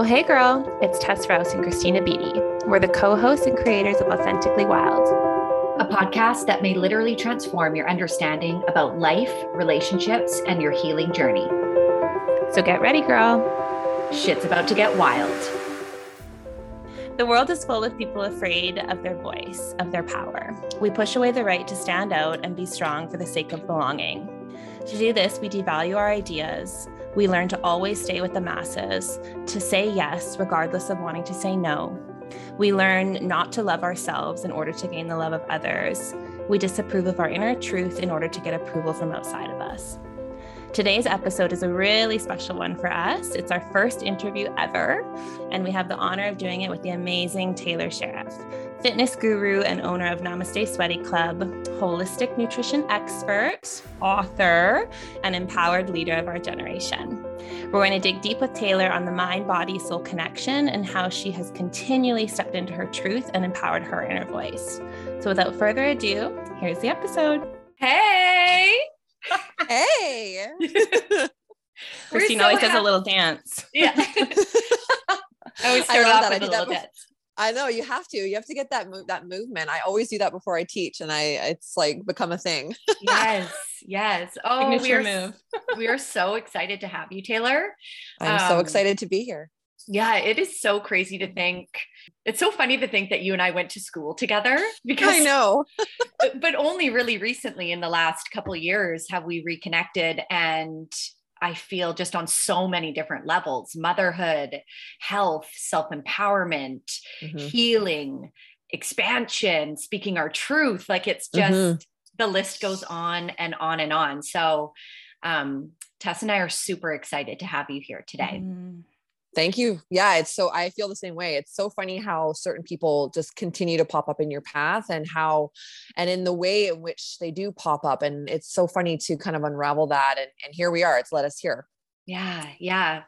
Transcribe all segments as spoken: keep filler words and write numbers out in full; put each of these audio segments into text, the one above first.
Oh, hey girl, it's Tess Rouse and Christina Beattie. We're the co-hosts and creators of Authentically Wild, a podcast that may literally transform your understanding about life, relationships, and your healing journey. So get ready, girl. Shit's about to get wild. The world is full of people afraid of their voice, of their power. We push away the right to stand out and be strong for the sake of belonging. To do this, we devalue our ideas. We learn to always stay with the masses, to say yes, regardless of wanting to say no. We learn not to love ourselves in order to gain the love of others. We disapprove of our inner truth in order to get approval from outside of us. Today's episode is a really special one for us. It's our first interview ever, and we have the honor of doing it with the amazing Taylar Sherriff, fitness guru and owner of Namastay Sweaty Club, holistic nutrition expert, author, and empowered leader of our generation. We're going to dig deep with Taylar on the mind-body-soul connection and how she has continually stepped into her truth and empowered her inner voice. So without further ado, here's the episode. Hey! Hey, Christine so always happy. Does a little dance. Yeah, I always start I off that. With I a little bit. I know you have to. You have to get that move, that movement. I always do that before I teach, and I it's like become a thing. yes, yes. Oh, we are move. we are so excited to have you, Taylar. I'm um, so excited to be here. Yeah, it is so crazy to think. It's so funny to think that you and I went to school together because I know, but only really recently in the last couple of years have we reconnected. And I feel just on so many different levels: motherhood, health, self-empowerment, mm-hmm. healing, expansion, speaking our truth. Like it's just mm-hmm. the list goes on and on and on. So um, Tess and I are super excited to have you here today. Mm-hmm. Thank you. Yeah. It's so, I feel the same way. It's so funny how certain people just continue to pop up in your path and how, and in the way in which they do pop up. And it's so funny to kind of unravel that. And, and here we are, it's led us here. Yeah. Yeah.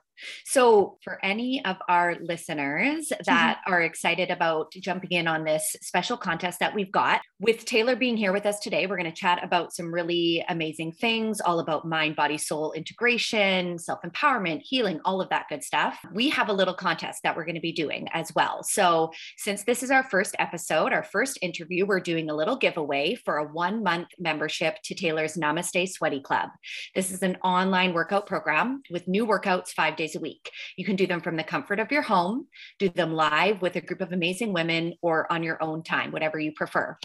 So for any of our listeners that mm-hmm. are excited about jumping in on this special contest that we've got with Taylar being here with us today, we're going to chat about some really amazing things all about mind, body, soul integration, self-empowerment, healing, all of that good stuff. We have a little contest that we're going to be doing as well. So since this is our first episode, our first interview, we're doing a little giveaway for a one month membership to Taylar's Namastay Sweaty Club. This is an online workout program with new workouts five days a week. You can do them from the comfort of your home, do them live with a group of amazing women, or on your own time, whatever you prefer.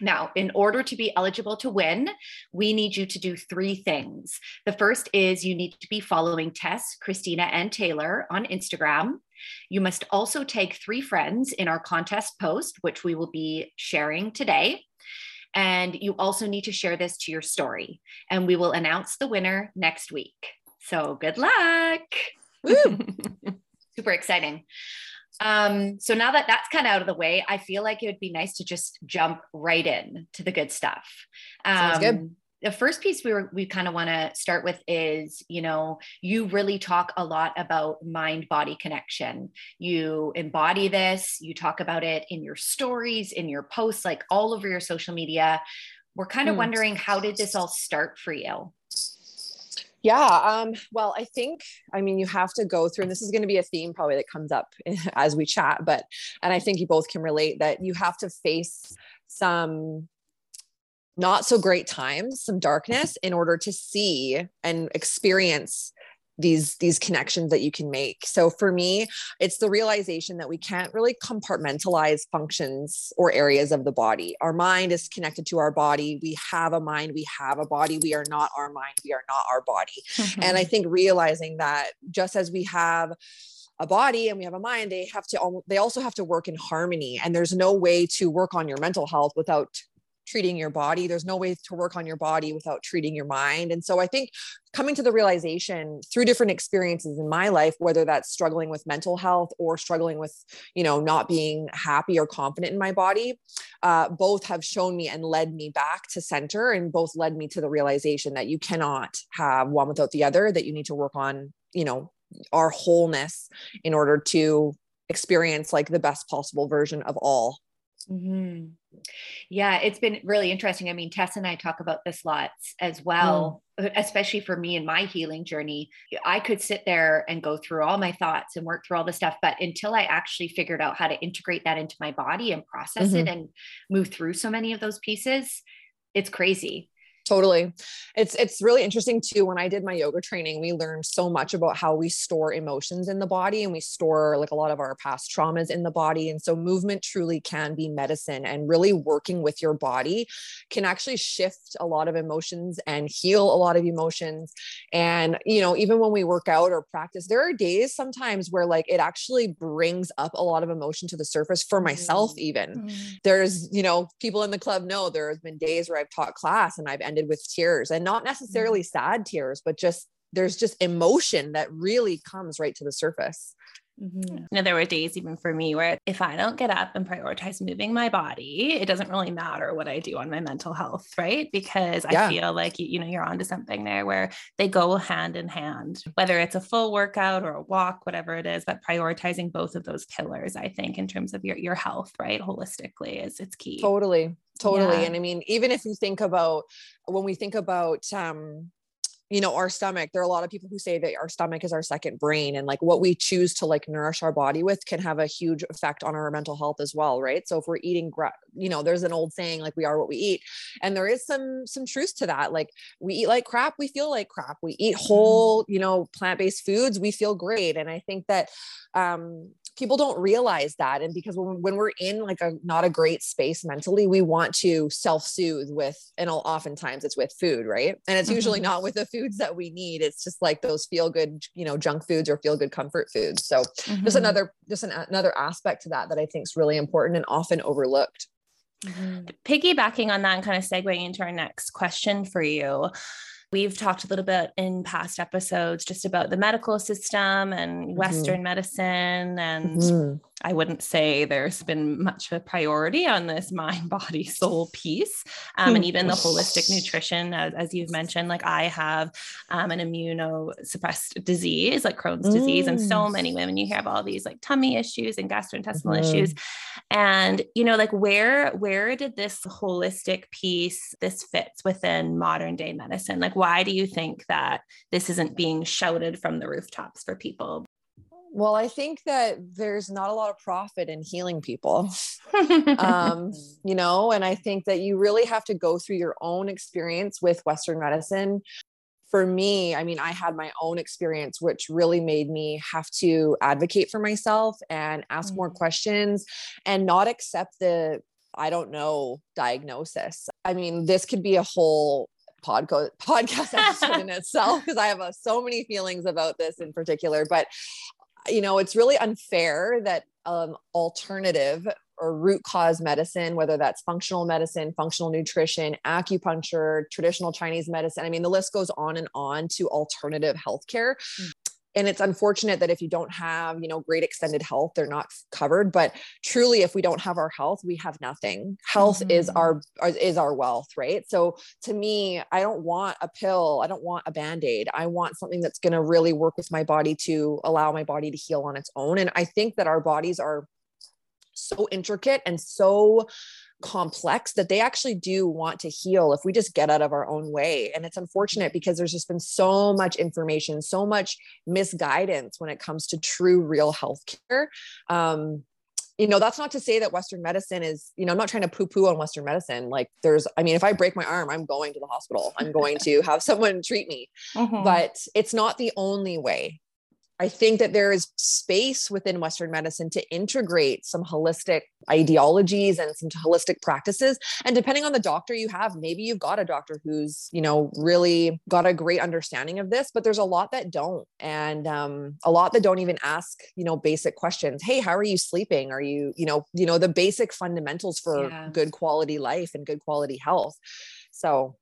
Now, in order to be eligible to win, we need you to do three things. The first is you need to be following Tess, Christina, and Taylar on Instagram. You must also tag three friends in our contest post, which we will be sharing today. And you also need to share this to your story, and we will announce the winner next week. So good luck. Woo. Super exciting. Um, so now that that's kind of out of the way, I feel like it would be nice to just jump right in to the good stuff. Um, Sounds good. The first piece we were, we kind of want to start with is, you know, you really talk a lot about mind-body connection. You embody this, you talk about it in your stories, in your posts, like all over your social media. We're kind of mm. wondering, how did this all start for you? Yeah. Um, well, I think, I mean, you have to go through, and this is going to be a theme probably that comes up as we chat, but, and I think you both can relate that you have to face some not so great times, some darkness in order to see and experience these, these connections that you can make. So for me, it's the realization that we can't really compartmentalize functions or areas of the body. Our mind is connected to our body. We have a mind, we have a body. We are not our mind. We are not our body. Mm-hmm. And I think realizing that just as we have a body and we have a mind, they have to, they also have to work in harmony. And there's no way to work on your mental health without treating your body. There's no way to work on your body without treating your mind. And so I think coming to the realization through different experiences in my life, whether that's struggling with mental health or struggling with, you know, not being happy or confident in my body, uh, both have shown me and led me back to center, and both led me to the realization that you cannot have one without the other, that you need to work on, you know, our wholeness in order to experience like the best possible version of all. Mm-hmm. Yeah, it's been really interesting. I mean, Tess and I talk about this lots as well, mm. especially for me in my healing journey. I could sit there and go through all my thoughts and work through all the stuff, but until I actually figured out how to integrate that into my body and process mm-hmm. it and move through so many of those pieces, it's crazy. Totally. It's, it's really interesting too. When I did my yoga training, we learned so much about how we store emotions in the body, and we store like a lot of our past traumas in the body. And so movement truly can be medicine, and really working with your body can actually shift a lot of emotions and heal a lot of emotions. And, you know, even when we work out or practice, there are days sometimes where like it actually brings up a lot of emotion to the surface for myself. Mm-hmm. Even mm-hmm. there's, you know, people in the club know there's been days where I've taught class and I've ended with tears, and not necessarily sad tears, but just there's just emotion that really comes right to the surface. Mm-hmm. You know, there were days even for me where if I don't get up and prioritize moving my body, it doesn't really matter what I do on my mental health, right? Because I yeah. feel like, you know, you're onto something there where they go hand in hand, whether it's a full workout or a walk, whatever it is, but prioritizing both of those pillars, I think, in terms of your, your health, right? Holistically is it's key. Totally. Totally. Yeah. And I mean, even if you think about, when we think about, um, you know, our stomach, there are a lot of people who say that our stomach is our second brain, and like what we choose to like nourish our body with can have a huge effect on our mental health as well. Right. So if we're eating, you know, there's an old saying, like we are what we eat. And there is some, some truth to that. Like we eat like crap, we feel like crap, we eat whole, you know, plant-based foods, we feel great. And I think that, um, people don't realize that. And because when, when we're in like a, not a great space mentally, we want to self-soothe with, and oftentimes it's with food. Right. And it's usually not with the foods that we need. It's just like those feel good, you know, junk foods or feel good comfort foods. So mm-hmm. just another, just an, another aspect to that, that I think is really important and often overlooked. Mm-hmm. Piggybacking on that and kind of segueing into our next question for you. We've talked a little bit in past episodes just about the medical system and Western mm-hmm. medicine. And mm-hmm. I wouldn't say there's been much of a priority on this mind, body, soul piece. Um, and even the holistic nutrition, as, as you've mentioned, like I have um, an immunosuppressed disease, like Crohn's mm. disease. And so many women, you have all these like tummy issues and gastrointestinal mm-hmm. issues. And, you know, like where, where did this holistic piece, this fits within modern day medicine? Like, why do you think that this isn't being shouted from the rooftops for people? Well, I think that there's not a lot of profit in healing people, um, you know, and I think that you really have to go through your own experience with Western medicine. For me, I mean, I had my own experience, which really made me have to advocate for myself and ask mm-hmm. more questions and not accept the, I don't know, diagnosis. I mean, this could be a whole podcast podcast episode in itself, because I have uh, so many feelings about this in particular, but you know, it's really unfair that um, alternative or root cause medicine, whether that's functional medicine, functional nutrition, acupuncture, traditional Chinese medicine, I mean, the list goes on and on to alternative healthcare. Mm-hmm. And it's unfortunate that if you don't have, you know, great extended health, they're not covered, but truly, if we don't have our health, we have nothing. Health mm-hmm. is our, is our wealth. Right. So to me, I don't want a pill. I don't want a Band-Aid. I want something that's going to really work with my body to allow my body to heal on its own. And I think that our bodies are so intricate and so complex that they actually do want to heal if we just get out of our own way. And it's unfortunate because there's just been so much information, so much misguidance when it comes to true, real healthcare. Um, you know, that's not to say that Western medicine is, you know, I'm not trying to poo poo on Western medicine. Like there's, I mean, if I break my arm, I'm going to the hospital, I'm going to have someone treat me, mm-hmm. but it's not the only way. I think that there is space within Western medicine to integrate some holistic ideologies and some holistic practices. And depending on the doctor you have, maybe you've got a doctor who's, you know, really got a great understanding of this, but there's a lot that don't. And um, a lot that don't even ask, you know, basic questions. Hey, how are you sleeping? Are you, you know, you know, the basic fundamentals for yeah. good quality life and good quality health. So,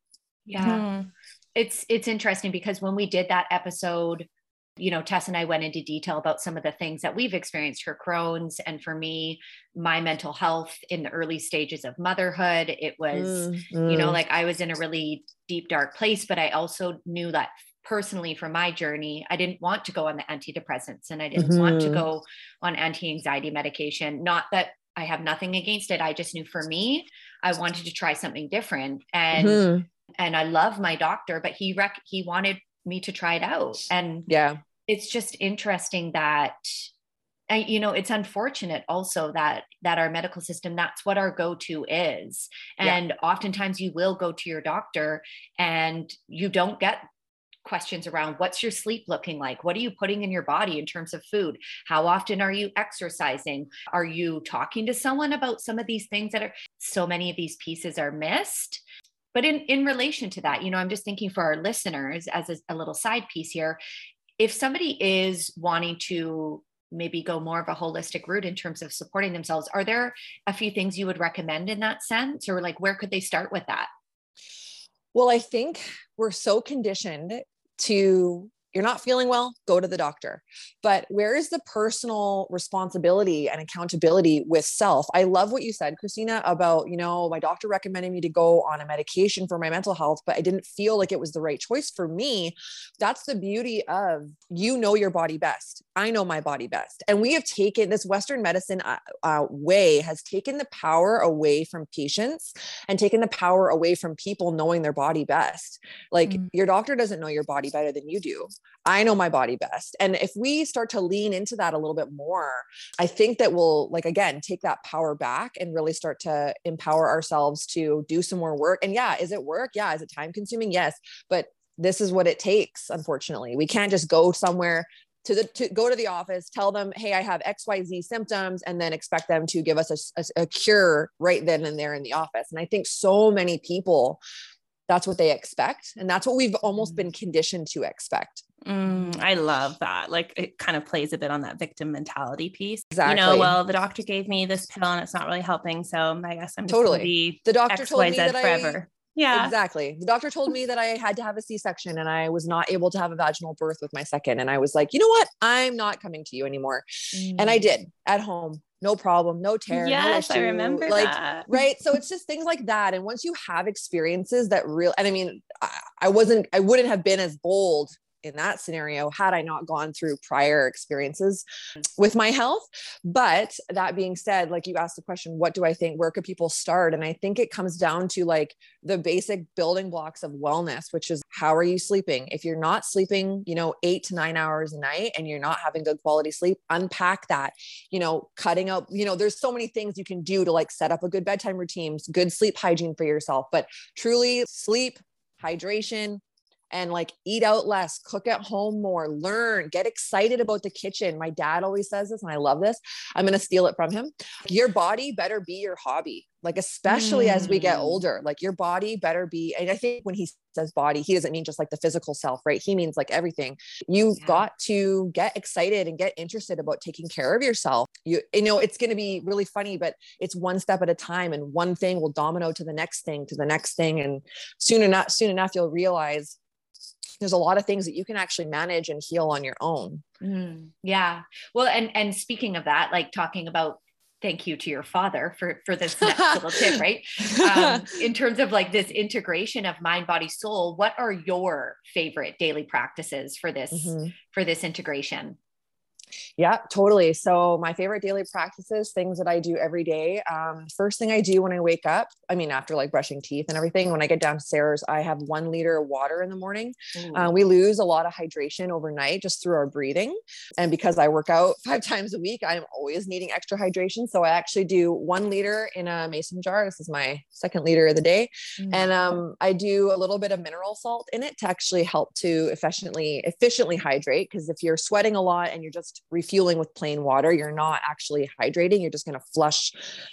yeah, hmm. it's, it's interesting because when we did that episode, you know, Tess and I went into detail about some of the things that we've experienced, her Crohn's. And for me, my mental health in the early stages of motherhood, it was, mm, mm. you know, like I was in a really deep, dark place, but I also knew that personally for my journey, I didn't want to go on the antidepressants and I didn't mm-hmm. want to go on anti-anxiety medication. Not that I have nothing against it. I just knew for me, I wanted to try something different. And, mm-hmm. and I love my doctor, but he rec- he wanted me to try it out. And yeah, it's just interesting that, I, you know, it's unfortunate also that, that our medical system, that's what our go-to is. And yeah. oftentimes you will go to your doctor and you don't get questions around what's your sleep looking like? What are you putting in your body in terms of food? How often are you exercising? Are you talking to someone about some of these things that are so many of these pieces are missed? But in, in relation to that, you know, I'm just thinking for our listeners as a, a little side piece here, if somebody is wanting to maybe go more of a holistic route in terms of supporting themselves, are there a few things you would recommend in that sense? Or like, where could they start with that? Well, I think we're so conditioned to, you're not feeling well, go to the doctor. But where is the personal responsibility and accountability with self? I love what you said, Christina, about, you know, my doctor recommended me to go on a medication for my mental health, but I didn't feel like it was the right choice for me. That's the beauty of, you know, your body best. I know my body best. And we have taken this Western medicine uh, uh, way has taken the power away from patients and taken the power away from people knowing their body best. Like mm. your doctor doesn't know your body better than you do. I know my body best. And if we start to lean into that a little bit more, I think that we'll, like, again, take that power back and really start to empower ourselves to do some more work. And yeah, is it work? Yeah. Is it time consuming? Yes. But this is what it takes. Unfortunately, we can't just go somewhere to the, to go to the office, tell them, hey, I have X Y Z symptoms, and then expect them to give us a, a, a cure right then and there in the office. And I think so many people, that's what they expect. And that's what we've almost been conditioned to expect. Mm, I love that. Like, it kind of plays a bit on that victim mentality piece. Exactly. You know, well, the doctor gave me this pill and it's not really helping. So I guess I'm just totally. Going to be the doctor X, told y, me Z that forever. I, yeah, exactly. The doctor told me that I had to have a C-section and I was not able to have a vaginal birth with my second. And I was like, you know what? I'm not coming to you anymore. Mm. And I did at home. No problem, no tear. Yes, no issue. I remember like, that. Right. So it's just things like that. And once you have experiences that real, and I mean, I, I wasn't, I wouldn't have been as bold in that scenario had I not gone through prior experiences with my health. But that being said, like you asked the question, what do I think, where could people start? And I think it comes down to like the basic building blocks of wellness, which is how are you sleeping? If you're not sleeping, you know, eight to nine hours a night and you're not having good quality sleep, unpack that, you know, cutting out, you know, there's so many things you can do to like set up a good bedtime routine, good sleep hygiene for yourself, but truly sleep, hydration, and like eat out less, cook at home more, learn, get excited about the kitchen. My dad always says this, and I love this. I'm going to steal it from him. Your body better be your hobby. Like, especially mm. as we get older, like your body better be. And I think when he says body, he doesn't mean just like the physical self, right? He means like everything. You've yeah. got to get excited and get interested about taking care of yourself. You, you know, it's going to be really funny, but it's one step at a time. And one thing will domino to the next thing, to the next thing. And soon enough, soon enough, you'll realize there's a lot of things that you can actually manage and heal on your own. Mm, yeah. Well, and, and speaking of that, like talking about, thank you to your father for, for this next little tip, right? Um, in terms of like this integration of mind, body, soul, what are your favorite daily practices for this, mm-hmm. for this integration? Yeah, totally. So my favorite daily practices, things that I do every day. Um, first thing I do when I wake up, I mean, after like brushing teeth and everything, when I get downstairs, I have one liter of water in the morning. Uh, we lose a lot of hydration overnight just through our breathing. And because I work out five times a week, I'm always needing extra hydration. So I actually do one liter in a mason jar. This is my second liter of the day. Mm. And um, I do a little bit of mineral salt in it to actually help to efficiently, efficiently hydrate. Because if you're sweating a lot and you're just refueling with plain water, you're not actually hydrating. You're just going to flush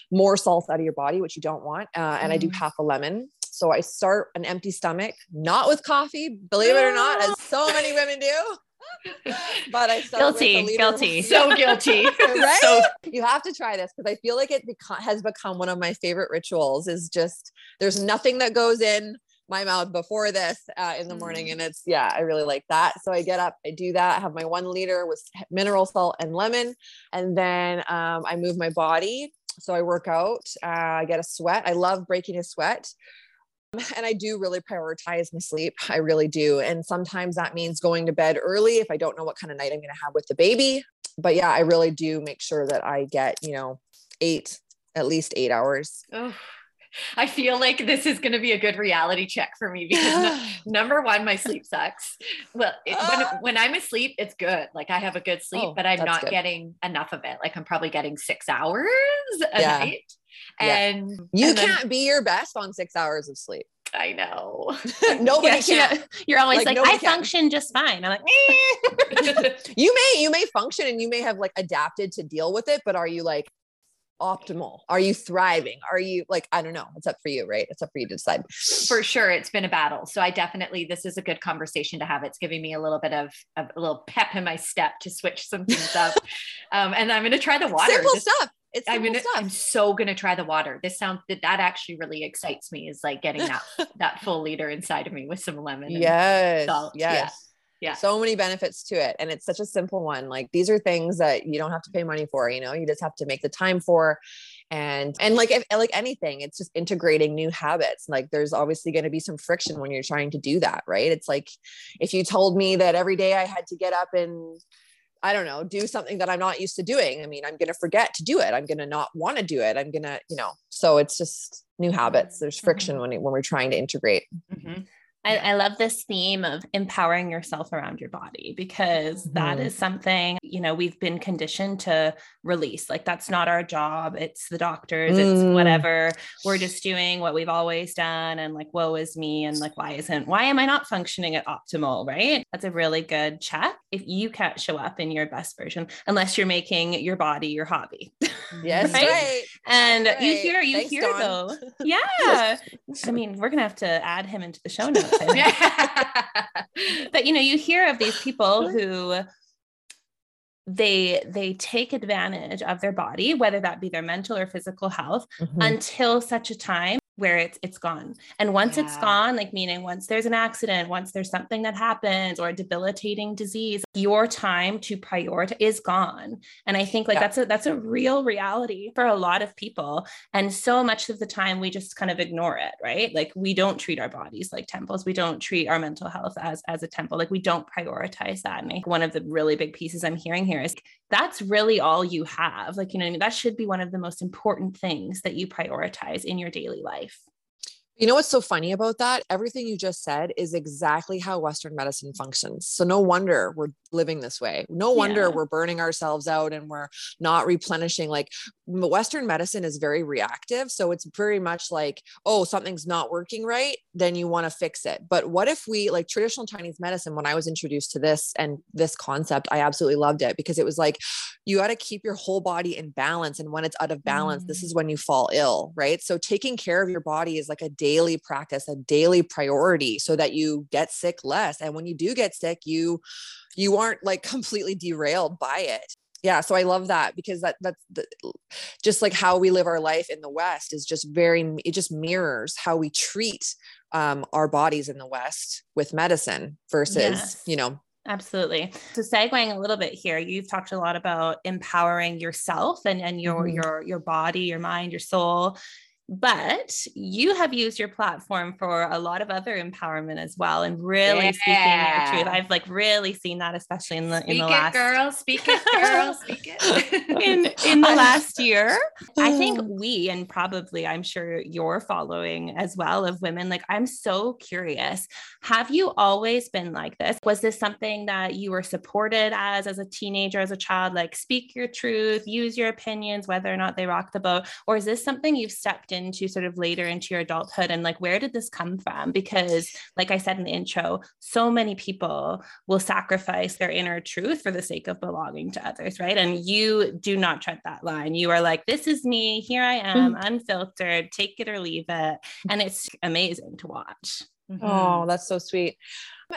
more salts out of your body, which you don't want. Uh, and mm. I do half a lemon. So I start an empty stomach, not with coffee, believe it or not, as so many women do. But I start guilty, with guilty, so guilty, right? So- you have to try this because I feel like it beca- has become one of my favorite rituals. Is just there's nothing that goes in my mouth before this uh, in the morning. And it's, yeah, I really like that. So I get up, I do that, I have my one liter with mineral salt and lemon. And then um, I move my body. So I work out, uh, I get a sweat. I love breaking a sweat. And I do really prioritize my sleep. I really do. And sometimes that means going to bed early if I don't know what kind of night I'm going to have with the baby. But yeah, I really do make sure that I get, you know, eight, at least eight hours. Oh, I feel like this is going to be a good reality check for me because no, number one, my sleep sucks. Well, it, when, when I'm asleep, it's good. Like I have a good sleep, oh, but I'm not good. getting enough of it. Like I'm probably getting six hours a yeah. night. And yeah. you and can't then, be your best on six hours of sleep. I know. Nobody yeah, can. You're always like, like I can. function just fine. I'm like, eh. you may, you may function and you may have like adapted to deal with it, but are you like optimal? Are you thriving? Are you like, I don't know. It's up for you, right? It's up for you to decide. For sure. It's been a battle. So I definitely, this is a good conversation to have. It's giving me a little bit of, of a little pep in my step to switch some things up. Um, and I'm going to try the water. Simple this- stuff. It's I'm, gonna, I'm so going to try the water. This sounds that that actually really excites me is like getting that, that full liter inside of me with some lemon. And yes. Salt. Yes. Yeah. yeah. So many benefits to it. And it's such a simple one. Like these are things that you don't have to pay money for, you know, you just have to make the time for. And, and like, if, like anything, it's just integrating new habits. Like there's obviously going to be some friction when you're trying to do that. Right. It's like, if you told me that every day I had to get up and I don't know, do something that I'm not used to doing. I mean, I'm going to forget to do it. I'm going to not want to do it. I'm going to, you know, so it's just new habits. There's friction when, it, when we're trying to integrate. Mm-hmm. I, I love this theme of empowering yourself around your body, because mm-hmm. that is something, you know, we've been conditioned to release. Like that's not our job. It's the doctor's, mm. it's whatever. We're just doing what we've always done. And like, woe is me. And like, why isn't, why am I not functioning at optimal? Right. That's a really good check. If you can't show up in your best version, unless you're making your body your hobby. Yes. right? right. And right. you hear, you Thanks, hear Dawn. though. Yeah. I mean, we're going to have to add him into the show notes. But you know, you hear of these people who they they take advantage of their body, whether that be their mental or physical health, mm-hmm. until such a time where it's it's gone. And once yeah. it's gone, like meaning once there's an accident, once there's something that happens or a debilitating disease, your time to prioritize is gone. And I think like yeah. that's a that's a real reality for a lot of people. And so much of the time we just kind of ignore it, right? Like we don't treat our bodies like temples. We don't treat our mental health as as a temple. Like we don't prioritize that. And I think one of the really big pieces I'm hearing here is that's really all you have. Like, you know, that should be one of the most important things that you prioritize in your daily life. You know what's so funny about that? Everything you just said is exactly how Western medicine functions. So no wonder we're living this way. No wonder yeah. we're burning ourselves out and we're not replenishing. Like Western medicine is very reactive. So it's very much like, oh, something's not working right. Then you want to fix it. But what if we like traditional Chinese medicine, when I was introduced to this and this concept, I absolutely loved it because it was like, you got to keep your whole body in balance. And when it's out of balance, mm. this is when you fall ill, right? So taking care of your body is like a daily practice, a daily priority so that you get sick less. And when you do get sick, you, you aren't like completely derailed by it. Yeah. So I love that because that that's the, just like how we live our life in the West is just very, it just mirrors how we treat um, our bodies in the West with medicine versus, yes. you know, absolutely. So segueing a little bit here, you've talked a lot about empowering yourself and, and your, mm-hmm. your, your body, your mind, your soul, but you have used your platform for a lot of other empowerment as well. And really yeah. speaking your truth. I've like really seen that, especially in the, speak in the it, last girl, speak it, girl, speak it. in, in the last year, I think we, and probably I'm sure you're following as well of women. Like, I'm so curious, have you always been like this? Was this something that you were supported as, as a teenager, as a child, like speak your truth, use your opinions, whether or not they rock the boat, or is this something you've stepped into sort of later into your adulthood? And like, where did this come from? Because like I said in the intro, so many people will sacrifice their inner truth for the sake of belonging to others, right? And you do not tread that line. You are like, this is me, here I am, unfiltered, take it or leave it. And it's amazing to watch. Mm-hmm. Oh, that's so sweet.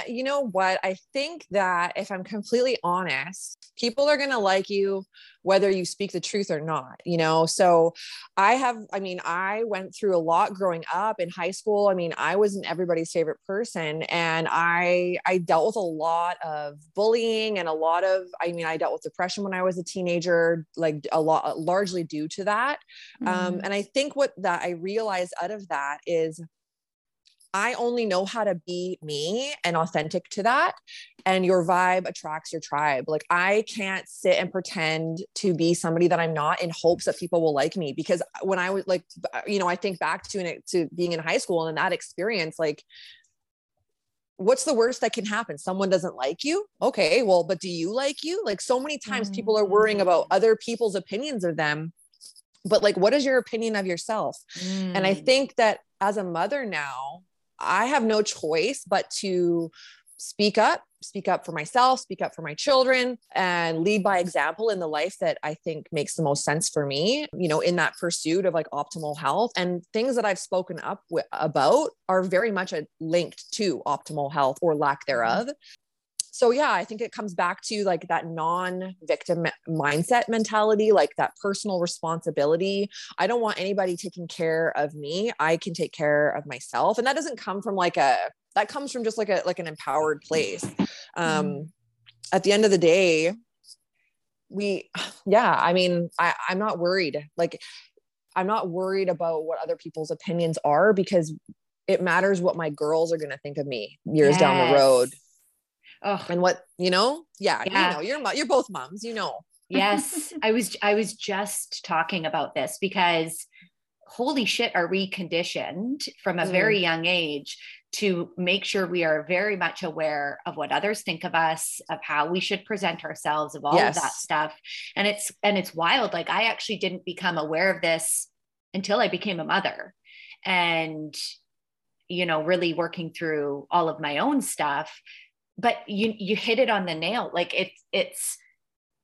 You know what? I think that if I'm completely honest, people are going to like you, whether you speak the truth or not, you know? So I have, I mean, I went through a lot growing up in high school. I mean, I wasn't everybody's favorite person. And I, I dealt with a lot of bullying and a lot of, I mean, I dealt with depression when I was a teenager, like a lot, largely due to that. Mm-hmm. Um, and I think what that I realized out of that is I only know how to be me and authentic to that. And your vibe attracts your tribe. Like, I can't sit and pretend to be somebody that I'm not in hopes that people will like me. Because when I was like, you know, I think back to, an, to being in high school and that experience, like, what's the worst that can happen? Someone doesn't like you. Okay, well, but do you like you? Like, so many times people are worrying about other people's opinions of them, but like, what is your opinion of yourself? Mm. And I think that as a mother now, I have no choice but to speak up, speak up for myself, speak up for my children, and lead by example in the life that I think makes the most sense for me, you know, in that pursuit of like optimal health. And things that I've spoken up w- about are very much a- linked to optimal health or lack thereof. So yeah, I think it comes back to like that non-victim mindset mentality, like that personal responsibility. I don't want anybody taking care of me. I can take care of myself. And that doesn't come from like a, that comes from just like a, like an empowered place. Um, mm. At the end of the day, we, yeah, I mean, I, I'm not worried. Like, I'm not worried about what other people's opinions are, because it matters what my girls are going to think of me years yes. down the road. Oh. And what, you know, yeah, yeah, you know, you're, you're both moms, you know. Yes. I was, I was just talking about this because holy shit, are we conditioned from a mm. very young age to make sure we are very much aware of what others think of us, of how we should present ourselves, of all yes. of that stuff. And it's, and it's wild. Like, I actually didn't become aware of this until I became a mother and, you know, really working through all of my own stuff. But you you hit it on the nail. Like, it's, it's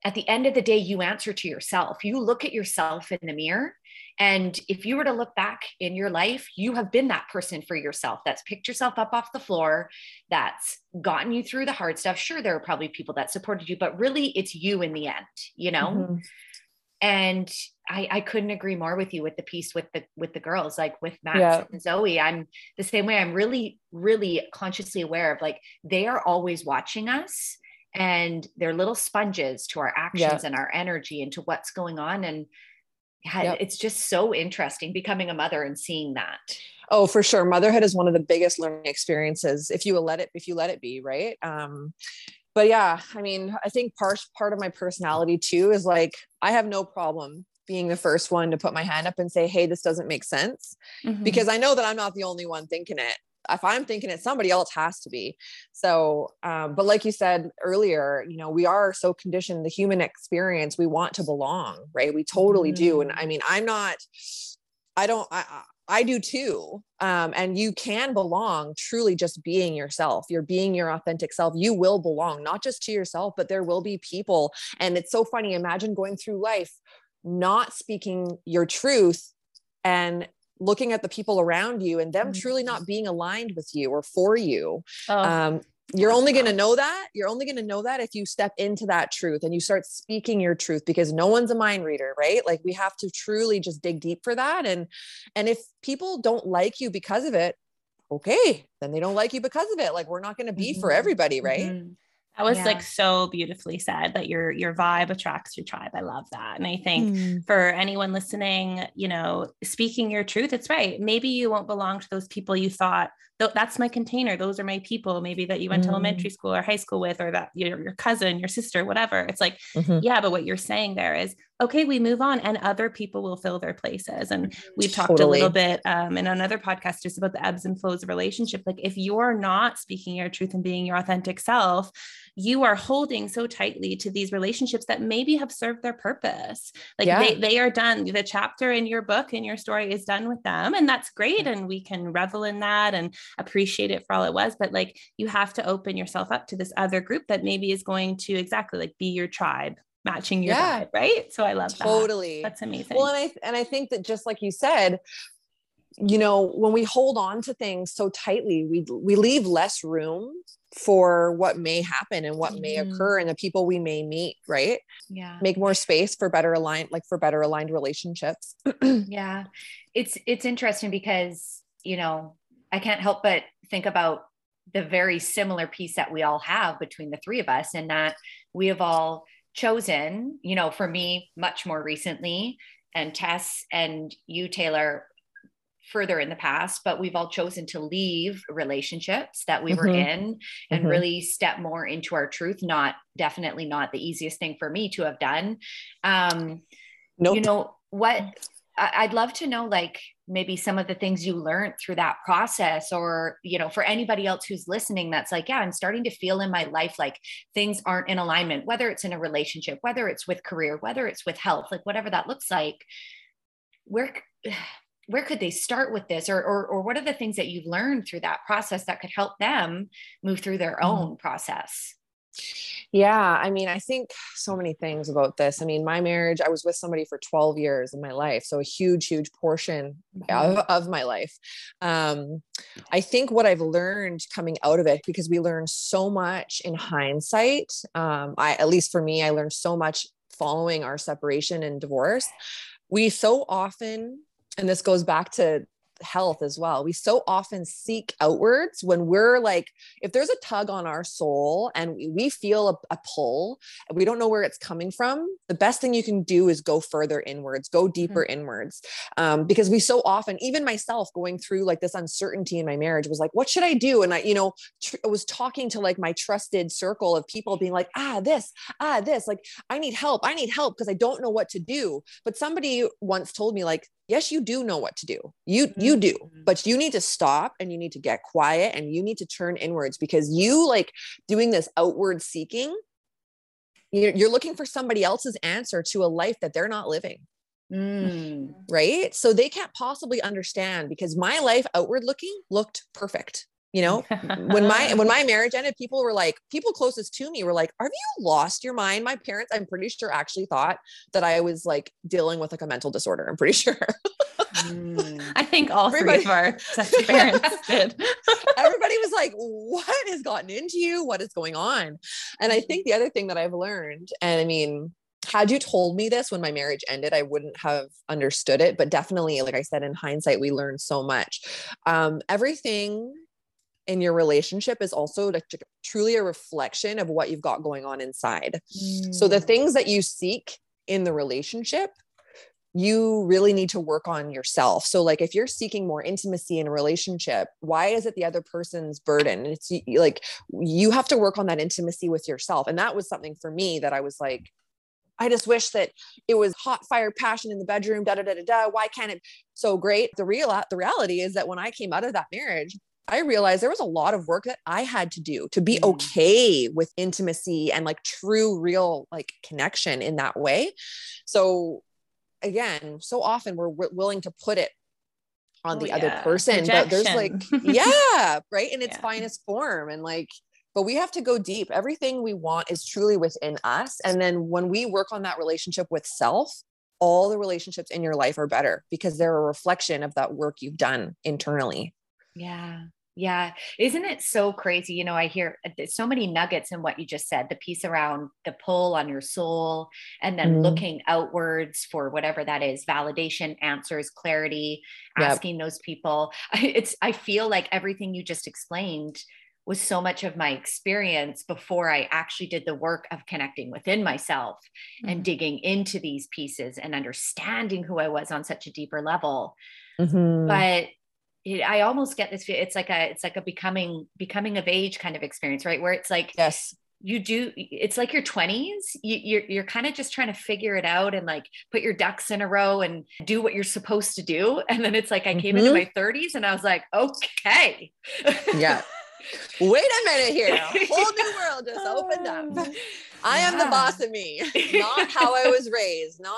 at the end of the day, you answer to yourself. You look at yourself in the mirror. And if you were to look back in your life, you have been that person for yourself. That's picked yourself up off the floor. That's gotten you through the hard stuff. Sure, there are probably people that supported you, but really it's you in the end, you know? Mm-hmm. And I, I couldn't agree more with you with the piece with the, with the girls, like with Max yeah. and Zoe. I'm the same way. I'm really, really consciously aware of like, they are always watching us and they're little sponges to our actions yeah. and our energy and to what's going on. And had, yep. it's just so interesting becoming a mother and seeing that. Oh, for sure. Motherhood is one of the biggest learning experiences if you will let it, if you let it be, right? Um, but yeah, I mean, I think part, part of my personality too is like, I have no problem being the first one to put my hand up and say, hey, this doesn't make sense mm-hmm. because I know that I'm not the only one thinking it. If I'm thinking it, somebody else has to be. So, um, but like you said earlier, you know, we are so conditioned, the human experience, we want to belong, right? We totally mm-hmm. do. And I mean, I'm not, I don't, I, I do too. Um, and you can belong truly just being yourself. You're being your authentic self. You will belong, not just to yourself, but there will be people. And it's so funny. Imagine going through life, not speaking your truth and looking at the people around you and them truly not being aligned with you or for you. Oh. Um, you're only going to know that. You're only going to know that if you step into that truth and you start speaking your truth, because no one's a mind reader, right? Like, we have to truly just dig deep for that. And, and if people don't like you because of it, okay, then they don't like you because of it. Like, we're not going to be mm-hmm. for everybody. Right. Mm-hmm. That was yeah. like so beautifully said, that your your vibe attracts your tribe. I love that. And I think mm. for anyone listening, you know, speaking your truth, it's right. Maybe you won't belong to those people you thought, that's my container. Those are my people, maybe that you went mm. to elementary school or high school with, or that your, your cousin, your sister, whatever. It's like, mm-hmm. yeah, but what you're saying there is, okay, we move on and other people will fill their places. And we've talked totally. a little bit um, in another podcast just about the ebbs and flows of relationship. Like, if you're not speaking your truth and being your authentic self, you are holding so tightly to these relationships that maybe have served their purpose. Like yeah. they, they are done. The chapter in your book and your story is done with them. And that's great. And we can revel in that and appreciate it for all it was. But like, you have to open yourself up to this other group that maybe is going to exactly like be your tribe, matching your yeah. vibe. Right. So I love that. Totally. That's amazing. Well, and I, and I think that just like you said, you know, when we hold on to things so tightly, we, we leave less room for what may happen and what mm-hmm. may occur and the people we may meet, right? Yeah. Make more space for better aligned, like for better aligned relationships. yeah. It's, it's interesting because, you know, I can't help but think about the very similar piece that we all have between the three of us, and that we have all chosen, you know, for me much more recently, and Tess and you, Taylar, further in the past, but we've all chosen to leave relationships that we mm-hmm. were in and mm-hmm. really step more into our truth. Not definitely not the easiest thing for me to have done. Um, nope. You know what, I'd love to know, like maybe some of the things you learned through that process, or, you know, for anybody else who's listening, that's like, yeah, I'm starting to feel in my life, like things aren't in alignment, whether it's in a relationship, whether it's with career, whether it's with health, like whatever that looks like, where, where could they start with this? Or, or, or what are the things that you've learned through that process that could help them move through their mm-hmm. own process? Yeah. I mean, I think so many things about this. I mean, my marriage, I was with somebody for twelve years of my life. So a huge, huge portion of, of my life. Um, I think what I've learned coming out of it, because we learn so much in hindsight. Um, I, at least for me, I learned so much following our separation and divorce. We so often, and this goes back to health as well. We so often seek outwards when we're like, if there's a tug on our soul and we, we feel a, a pull and we don't know where it's coming from, the best thing you can do is go further inwards, go deeper mm-hmm. inwards. Um, because we so often, even myself going through like this uncertainty in my marriage, was like, what should I do? And I, you know, tr- I was talking to like my trusted circle of people being like, ah, this, ah, this, like, I need help. I need help. Cause I don't know what to do. But somebody once told me like, yes, you do know what to do. You, mm-hmm. you do, but you need to stop and you need to get quiet and you need to turn inwards, because you like doing this outward seeking, you're looking for somebody else's answer to a life that they're not living. Mm. Right. So they can't possibly understand, because my life outward looking looked perfect. You know, when my, when my marriage ended, people were like, people closest to me were like, have you lost your mind? My parents, I'm pretty sure, actually thought that I was like dealing with like a mental disorder. I'm pretty sure. mm. I think all everybody, three of our parents did. Everybody was like, what has gotten into you? What is going on? And I think the other thing that I've learned, and I mean, had you told me this when my marriage ended, I wouldn't have understood it, but definitely, like I said, in hindsight, we learned so much. Um, everything in your relationship is also like truly a reflection of what you've got going on inside. Mm. So the things that you seek in the relationship, you really need to work on yourself. So like, if you're seeking more intimacy in a relationship, why is it the other person's burden? It's like, you have to work on that intimacy with yourself. And that was something for me that I was like, I just wish that it was hot fire passion in the bedroom, da, da, da, da, da. Why can't it? So great. The real, the reality is that when I came out of that marriage, I realized there was a lot of work that I had to do to be okay with intimacy and like true, real, like connection in that way. So again, so often we're w- willing to put it on the oh, other yeah. person, rejection. But there's like, yeah, right. In its yeah. finest form. And like, but we have to go deep. Everything we want is truly within us. And then when we work on that relationship with self, all the relationships in your life are better, because they're a reflection of that work you've done internally. Yeah. Yeah. Isn't it so crazy? You know, I hear so many nuggets in what you just said, the piece around the pull on your soul, and then mm-hmm. looking outwards for whatever that is, validation, answers, clarity, yep. asking those people. It's, I feel like everything you just explained was so much of my experience before I actually did the work of connecting within myself mm-hmm. and digging into these pieces and understanding who I was on such a deeper level. Mm-hmm. But I almost get this, it's like a, it's like a becoming, becoming of age kind of experience, right? Where it's like, yes, you do, it's like your twenties, you, you're, you're kind of just trying to figure it out and like put your ducks in a row and do what you're supposed to do. And then it's like, I came mm-hmm. into my thirties and I was like, okay. Yeah. Wait a minute here. Whole new world just opened up. I am yeah. the boss of me, not how I was raised, not,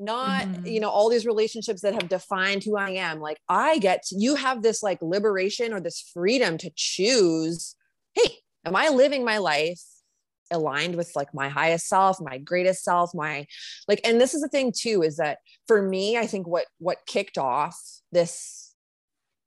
not, mm-hmm. you know, all these relationships that have defined who I am. Like I get, to, you have this like liberation or this freedom to choose. Hey, am I living my life aligned with like my highest self, my greatest self, my like, and this is the thing too, is that for me, I think what, what kicked off this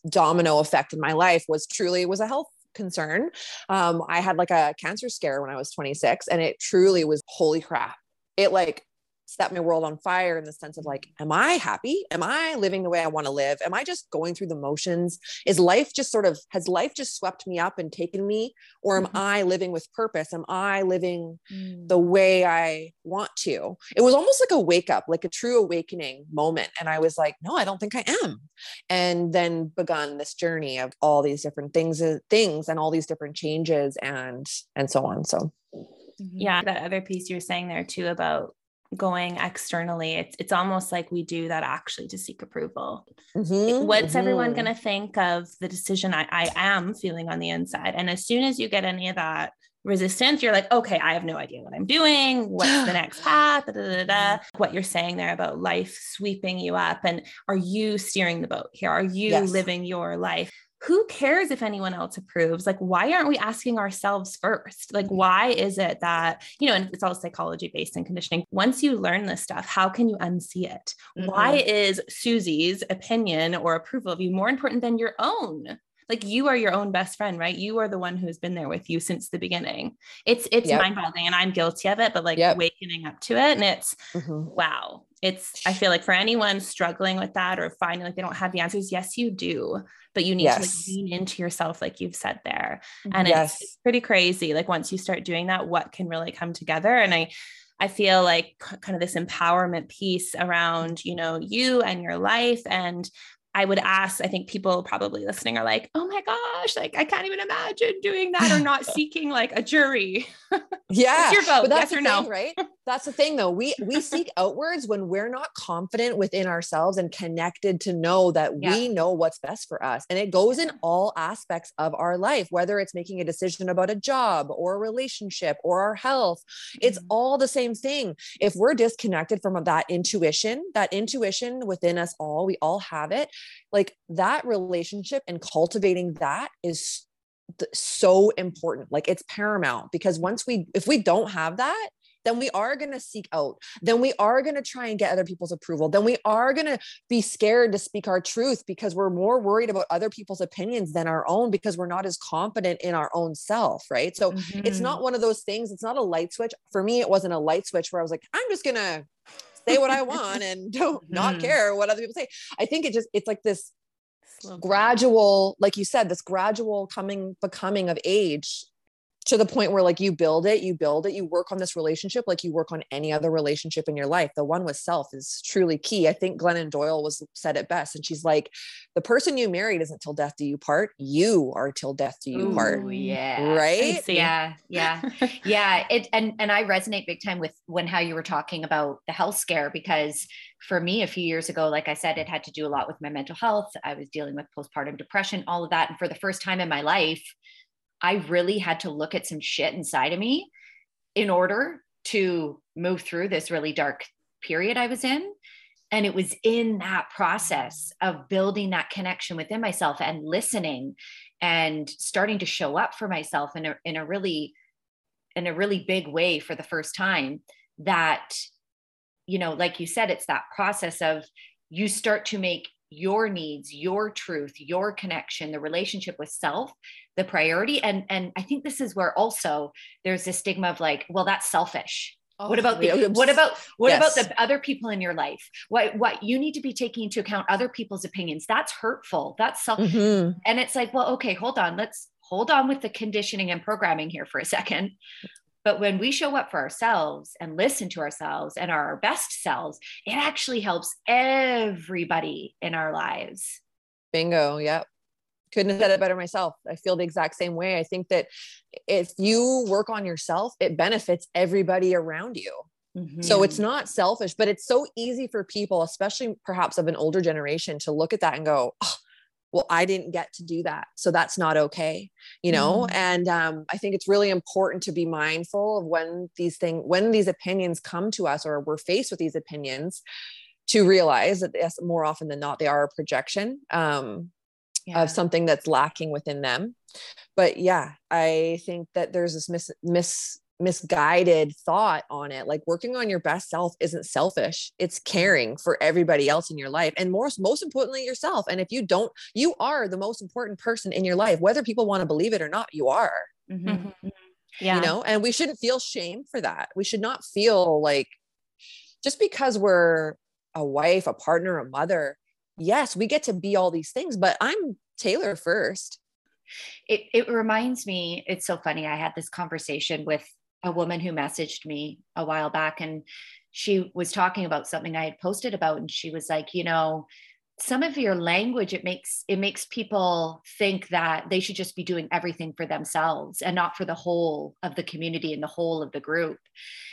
domino effect in my life was truly, was a health concern. Um, I had like a cancer scare when I was twenty-six, and it truly was, holy crap. It like set my world on fire in the sense of like, am I happy? Am I living the way I want to live? Am I just going through the motions? Is life just sort of, has life just swept me up and taken me? Or am mm-hmm. I living with purpose? Am I living mm. the way I want to? It was almost like a wake up, like a true awakening moment. And I was like, no, I don't think I am. And then begun this journey of all these different things, things and all these different changes and, and so on. So yeah, that other piece you were saying there too about going externally, it's it's almost like we do that actually to seek approval. Mm-hmm, What's mm-hmm. everyone going to think of the decision I, I am feeling on the inside? And as soon as you get any of that resistance, you're like, okay, I have no idea what I'm doing. What's the next path? Da, da, da, da. What you're saying there about life sweeping you up, and are you steering the boat here? Are you yes. living your life? Who cares if anyone else approves? Like, why aren't we asking ourselves first? Like, why is it that, you know, and it's all psychology based and conditioning. Once you learn this stuff, how can you unsee it? Mm-hmm. Why is Susie's opinion or approval of you more important than your own? Like, you are your own best friend, right? You are the one who's been there with you since the beginning. It's, it's yep. mind-boggling, and I'm guilty of it, but like yep. wakening up to it. And it's mm-hmm. wow. It's, I feel like for anyone struggling with that or finding like they don't have the answers, yes, you do, but you need yes. to like lean into yourself, like you've said there. And yes. it's, it's pretty crazy. Like, once you start doing that, what can really come together. And I, I feel like kind of this empowerment piece around, you know, you and your life. And I would ask, I think people probably listening are like, oh my gosh, like I can't even imagine doing that, or not seeking like a jury. Yeah. Your vote, but that's yes the or no. thing, right? That's the thing though. We, we seek outwards when we're not confident within ourselves and connected to know that yeah. we know what's best for us. And it goes in all aspects of our life, whether it's making a decision about a job or a relationship or our health, it's mm-hmm. all the same thing. If we're disconnected from that intuition, that intuition within us all, we all have it. Like, that relationship and cultivating that is th- so important. Like, it's paramount, because once we, if we don't have that, then we are going to seek out, then we are going to try and get other people's approval. Then we are going to be scared to speak our truth because we're more worried about other people's opinions than our own, because we're not as confident in our own self. Right. So mm-hmm. it's not one of those things. It's not a light switch. For me, it wasn't a light switch where I was like, I'm just going to say what I want and don't not mm. care what other people say. I think it just, it's like this slow gradual, like you said, this gradual coming, becoming of age, to the point where like you build it, you build it, you work on this relationship, like you work on any other relationship in your life. The one with self is truly key. I think Glennon Doyle was said it best. And she's like, the person you married isn't till death do you part. You are till death do you Ooh, part. Yeah. Right. Yeah. Yeah. yeah. It, and, and I resonate big time with when, how you were talking about the health scare, because for me a few years ago, like I said, it had to do a lot with my mental health. I was dealing with postpartum depression, all of that. And for the first time in my life, I really had to look at some shit inside of me in order to move through this really dark period I was in. And it was in that process of building that connection within myself and listening and starting to show up for myself in a, in a really, in a really big way for the first time, that, you know, like you said, it's that process of you start to make your needs, your truth, your connection, the relationship with self, the priority. And, and I think this is where also there's this stigma of like, well, that's selfish. Oh, what about the, what about, what yes. about the other people in your life? What, what you need to be taking into account other people's opinions. That's hurtful. That's self. Mm-hmm. And it's like, well, okay, hold on. Let's hold on with the conditioning and programming here for a second. But when we show up for ourselves and listen to ourselves and are our best selves, it actually helps everybody in our lives. Bingo. Yep. Couldn't have said it better myself. I feel the exact same way. I think that if you work on yourself, it benefits everybody around you. Mm-hmm. So it's not selfish, but it's so easy for people, especially perhaps of an older generation, to look at that and go, oh, well, I didn't get to do that, so that's not okay, you know? Mm-hmm. And um, I think it's really important to be mindful of when these things, when these opinions come to us, or we're faced with these opinions, to realize that yes, more often than not, they are a projection um, yeah. of something that's lacking within them. But yeah, I think that there's this mis- mis- misguided thought on it. Like, working on your best self isn't selfish. It's caring for everybody else in your life. And most, most importantly, yourself. And if you don't, you are the most important person in your life, whether people want to believe it or not, you are, mm-hmm. yeah. you know, and we shouldn't feel shame for that. We should not feel like just because we're a wife, a partner, a mother, yes, we get to be all these things, but I'm Taylar first. It it reminds me, it's so funny. I had this conversation with a woman who messaged me a while back, and she was talking about something I had posted about. And she was like, you know, some of your language, it makes, it makes people think that they should just be doing everything for themselves and not for the whole of the community and the whole of the group.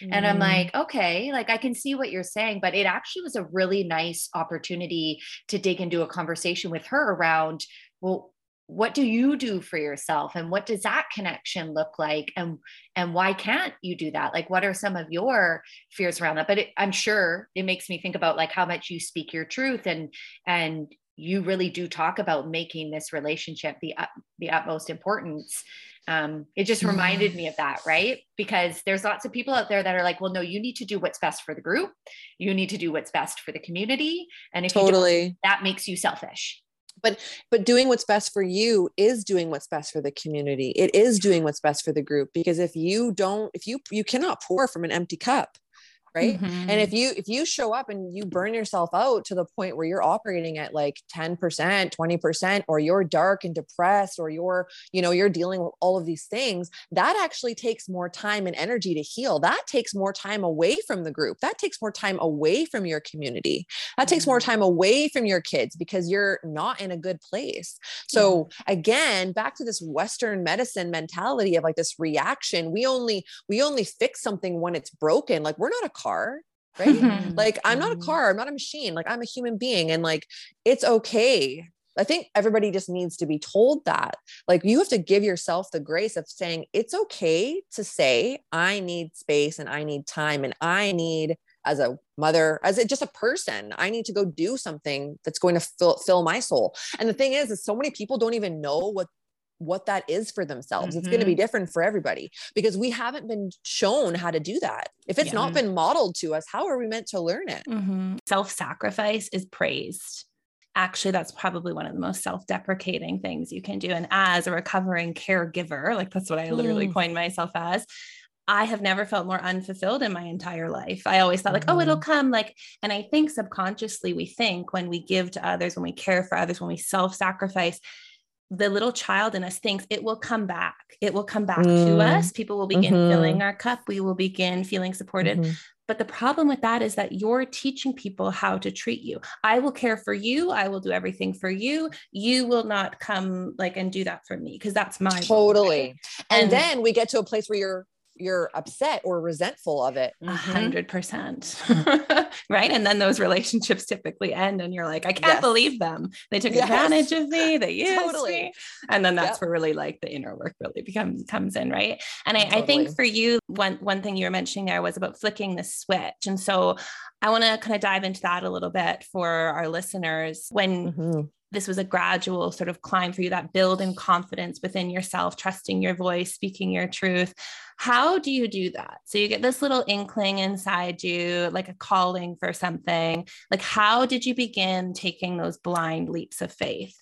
Mm. And I'm like, okay, like I can see what you're saying, but it actually was a really nice opportunity to dig into a conversation with her around, well, what do you do for yourself? And what does that connection look like? And, and why can't you do that? Like, what are some of your fears around that? But it, I'm sure it makes me think about like how much you speak your truth, and, and you really do talk about making this relationship the, uh, the utmost importance. Um, it just reminded me of that, right? Because there's lots of people out there that are like, well, no, you need to do what's best for the group. You need to do what's best for the community. And if totally. you don't, that makes you selfish. But, but doing what's best for you is doing what's best for the community. It is doing what's best for the group, because if you don't, if you, you cannot pour from an empty cup, right? Mm-hmm. And if you, if you show up and you burn yourself out to the point where you're operating at like ten percent, twenty percent, or you're dark and depressed, or you're, you know, you're dealing with all of these things, that actually takes more time and energy to heal. That takes more time away from the group. That takes more time away from your community. That mm-hmm. takes more time away from your kids, because you're not in a good place. So mm-hmm. again, back to this Western medicine mentality of like this reaction. We only, we only fix something when it's broken. Like, we're not a car, right? Mm-hmm. Like, I'm not a car, I'm not a machine. Like, I'm a human being, and like, it's okay. I think everybody just needs to be told that, like, you have to give yourself the grace of saying, it's okay to say, I need space and I need time. And I need, as a mother, as a, just a person, I need to go do something that's going to fill, fill my soul. And the thing is, is so many people don't even know what what that is for themselves. Mm-hmm. It's going to be different for everybody, because we haven't been shown how to do that. If it's yeah. not been modeled to us, how are we meant to learn it? Mm-hmm. Self-sacrifice is praised. Actually, that's probably one of the most self-deprecating things you can do. And as a recovering caregiver, like, that's what I literally mm. coined myself as. I have never felt more unfulfilled in my entire life. I always thought like, mm-hmm. oh, it'll come. Like, and I think subconsciously we think when we give to others, when we care for others, when we self-sacrifice, the little child in us thinks it will come back. It will come back mm. to us. People will begin mm-hmm. filling our cup. We will begin feeling supported. Mm-hmm. But the problem with that is that you're teaching people how to treat you. I will care for you. I will do everything for you. You will not come like and do that for me, because that's my totally. Right? And, and then we get to a place where you're you're upset or resentful of it. A hundred percent. Right. And then those relationships typically end, and you're like, I can't yes. believe them. They took yes. advantage of me. They used totally. me. And then that's yep. where really like the inner work really becomes, comes in. Right. And I, totally. I think for you, one, one thing you were mentioning there was about flicking the switch. And so I want to kind of dive into that a little bit for our listeners. When mm-hmm. this was a gradual sort of climb for you, that build in confidence within yourself, trusting your voice, speaking your truth. How do you do that? So you get this little inkling inside you, like a calling for something. Like, how did you begin taking those blind leaps of faith?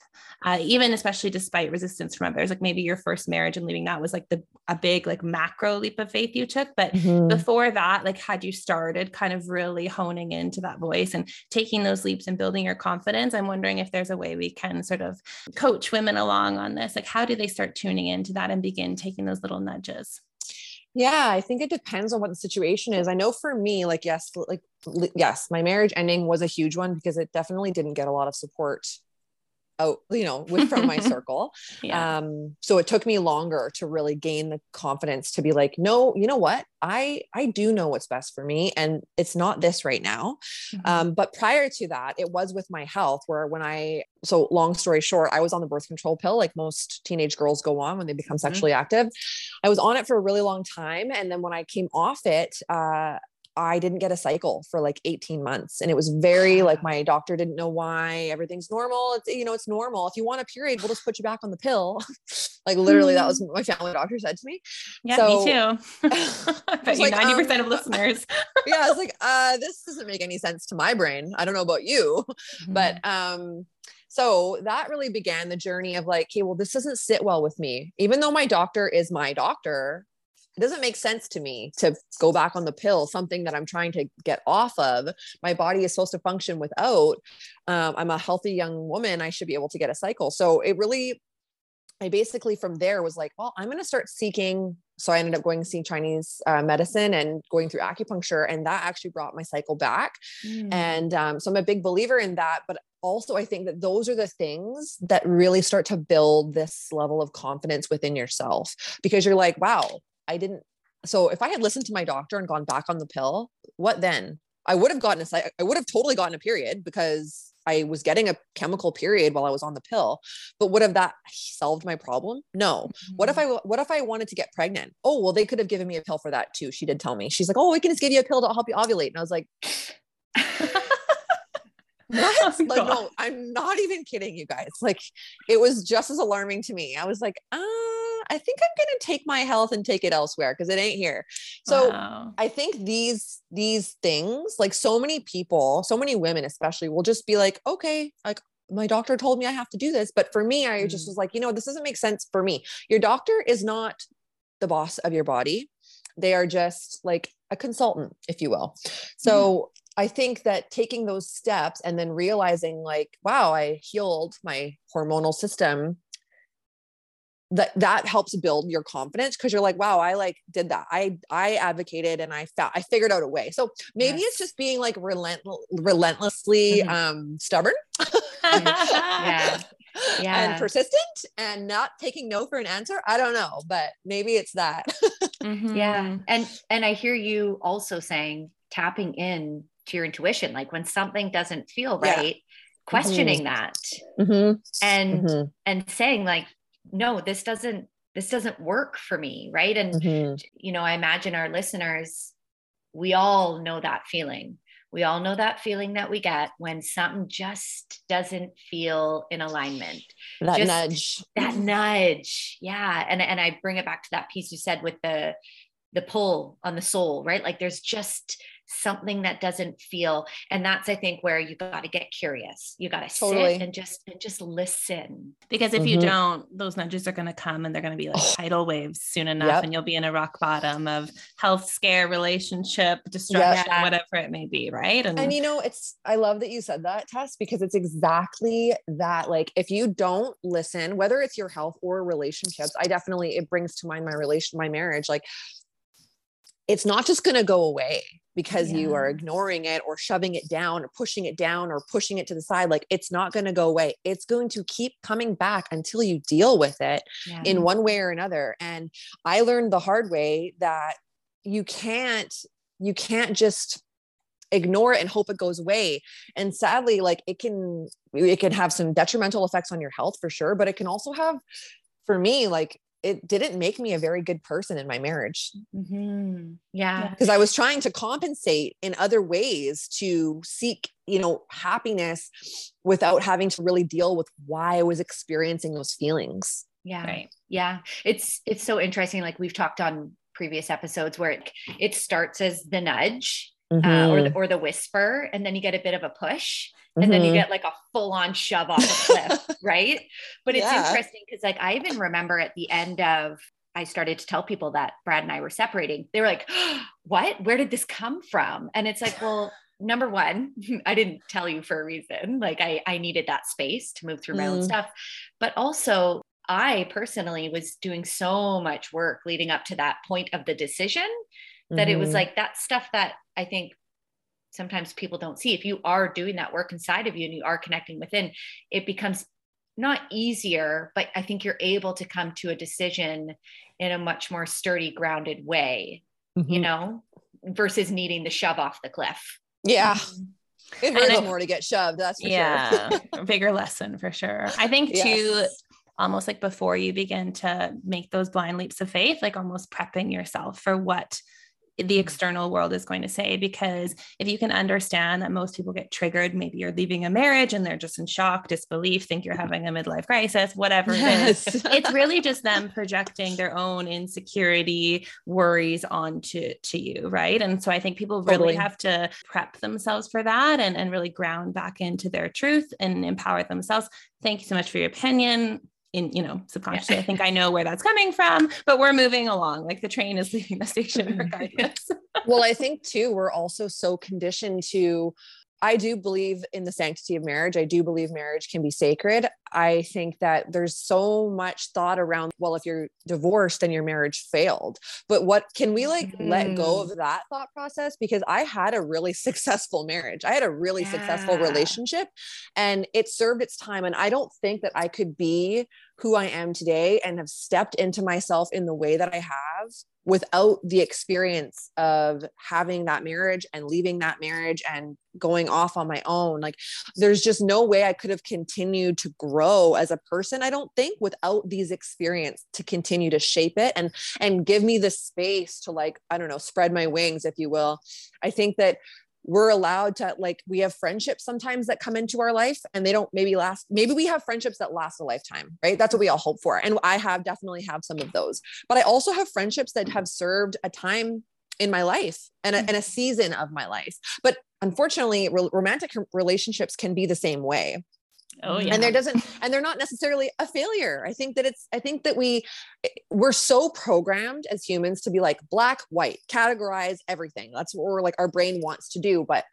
Uh, even especially despite resistance from others, like maybe your first marriage and leaving that was like the, a big, like macro leap of faith you took. But mm-hmm. before that, like, had you started kind of really honing into that voice and taking those leaps and building your confidence? I'm wondering if there's a way we can sort of coach women along on this. Like, how do they start tuning into that and begin taking those little nudges? Yeah, I think it depends on what the situation is. I know for me, like, yes, like, yes, my marriage ending was a huge one, because it definitely didn't get a lot of support out, you know, with, from my circle. Yeah. Um, so it took me longer to really gain the confidence to be like, no, you know what? I, I do know what's best for me, and it's not this right now. Mm-hmm. Um, but prior to that, it was with my health, where when I, so long story short, I was on the birth control pill, like most teenage girls go on when they become mm-hmm. sexually active. I was on it for a really long time. And then when I came off it, uh, I didn't get a cycle for like eighteen months. And it was very like, my doctor didn't know why. Everything's normal. It's, you know, it's normal. If you want a period, we'll just put you back on the pill. Like, literally, that was what my family doctor said to me. Yeah, so, me too. I bet you like, ninety percent um, of listeners. Yeah. I was like, uh, this doesn't make any sense to my brain. I don't know about you, mm-hmm. but, um, so that really began the journey of like, okay, well, this doesn't sit well with me, even though my doctor is my doctor. it doesn't make sense to me to go back on the pill, something that I'm trying to get off of. My body is supposed to function without. Um, I'm a healthy young woman. I should be able to get a cycle. So it really, I basically from there was like, well, I'm going to start seeking. So I ended up going to see Chinese uh, medicine and going through acupuncture. And that actually brought my cycle back. Mm. And um, so I'm a big believer in that. But also I think that those are the things that really start to build this level of confidence within yourself, because you're like, wow, I didn't. So if I had listened to my doctor and gone back on the pill, what then? I would have gotten a, I would have totally gotten a period, because I was getting a chemical period while I was on the pill. But would have that solved my problem? No. Mm-hmm. What if I, what if I wanted to get pregnant? Oh, well, they could have given me a pill for that too. She did tell me, she's like, oh, we can just give you a pill to help you ovulate. And I was like, what? Oh, like, no, I'm not even kidding you guys. Like, it was just as alarming to me. I was like, ah, um, I think I'm going to take my health and take it elsewhere, because it ain't here. So wow. I think these, these things, like so many people, so many women especially, will just be like, okay, like my doctor told me I have to do this. But for me, I mm. just was like, you know, this doesn't make sense for me. Your doctor is not the boss of your body. They are just like a consultant, if you will. So mm. I think that taking those steps and then realizing like, wow, I healed my hormonal system, that that helps build your confidence. Cause you're like, wow, I like did that. I, I advocated and I found, I figured out a way. So maybe yes. it's just being like relent, relentlessly, mm-hmm. um, stubborn yeah. Yeah. and persistent and not taking no for an answer. I don't know, but maybe it's that. mm-hmm. Yeah. And, and I hear you also saying tapping in to your intuition. Like when something doesn't feel right, yeah. questioning mm-hmm. that mm-hmm. and, mm-hmm. and saying like, no, this doesn't, this doesn't work for me. Right. And, mm-hmm. you know, I imagine our listeners, we all know that feeling. We all know that feeling that we get when something just doesn't feel in alignment. That just, nudge, that nudge. Yeah. And, and I bring it back to that piece you said with the, the pull on the soul, right? Like there's just something that doesn't feel. And that's, I think, where you got to get curious. You got to totally. sit and just, and just listen. Because if mm-hmm. you don't, those nudges are going to come and they're going to be like oh. tidal waves soon enough. Yep. And you'll be in a rock bottom of health scare, relationship, destruction, yep. whatever it may be. Right. And, and you know, it's, I love that you said that, Tess, because it's exactly that. Like if you don't listen, whether it's your health or relationships, I definitely, it brings to mind my relation, my marriage, like it's not just going to go away because yeah. you are ignoring it or shoving it down or pushing it down or pushing it to the side. Like it's not going to go away. It's going to keep coming back until you deal with it yeah. in one way or another. And I learned the hard way that you can't, you can't just ignore it and hope it goes away. And sadly, like it can, it can have some detrimental effects on your health for sure, but it can also have, for me, like it didn't make me a very good person in my marriage. Mm-hmm. Yeah. Because I was trying to compensate in other ways to seek, you know, happiness without having to really deal with why I was experiencing those feelings. Yeah. Right. Yeah. It's, it's so interesting. Like we've talked on previous episodes where it, it starts as the nudge mm-hmm. uh, or the, or the whisper, and then you get a bit of a push. And then you get like a full on shove off a cliff, right? But it's yeah. interesting because like, I even remember at the end of, I started to tell people that Brad and I were separating. They were like, oh, what, where did this come from? And it's like, well, number one, I didn't tell you for a reason. Like I, I needed that space to move through my mm. own stuff. But also I personally was doing so much work leading up to that point of the decision that mm-hmm. it was like that stuff that I think sometimes people don't see. If you are doing that work inside of you and you are connecting within, it becomes not easier, but I think you're able to come to a decision in a much more sturdy, grounded way, mm-hmm. you know, versus needing to shove off the cliff. Yeah. It hurts more to get shoved. That's for yeah, sure. Yeah. Bigger lesson for sure. I think yes. too, almost like before you begin to make those blind leaps of faith, like almost prepping yourself for what the external world is going to say, because if you can understand that most people get triggered, maybe you're leaving a marriage and they're just in shock, disbelief, think you're having a midlife crisis, whatever yes. it is, it's really just them projecting their own insecurity, worries onto to you. Right. And so I think people really totally. have to prep themselves for that and, and really ground back into their truth and empower themselves. Thank you so much for your opinion. in, you know, subconsciously, yeah. I think I know where that's coming from, but we're moving along. Like the train is leaving the station regardless. Well, I think too, we're also so conditioned to, I do believe in the sanctity of marriage. I do believe marriage can be sacred. I think that there's so much thought around, well, if you're divorced, then your marriage failed. But what can we like mm. let go of that thought process? Because I had a really successful marriage. I had a really yeah. successful relationship and it served its time. And I don't think that I could be who I am today and have stepped into myself in the way that I have without the experience of having that marriage and leaving that marriage and going off on my own. Like there's just no way I could have continued to grow as a person, I don't think, without these experiences to continue to shape it and, and give me the space to like, I don't know, spread my wings, if you will. I think that we're allowed to, like, we have friendships sometimes that come into our life and they don't maybe last, maybe we have friendships that last a lifetime, right? That's what we all hope for. And I have definitely have some of those, but I also have friendships that have served a time in my life and a, and a season of my life. But unfortunately, re- romantic relationships can be the same way. Oh yeah. And there doesn't, and they're not necessarily a failure. I think that it's, I think that we, we're so programmed as humans to be like black, white, categorize everything. That's what we're like, our brain wants to do. But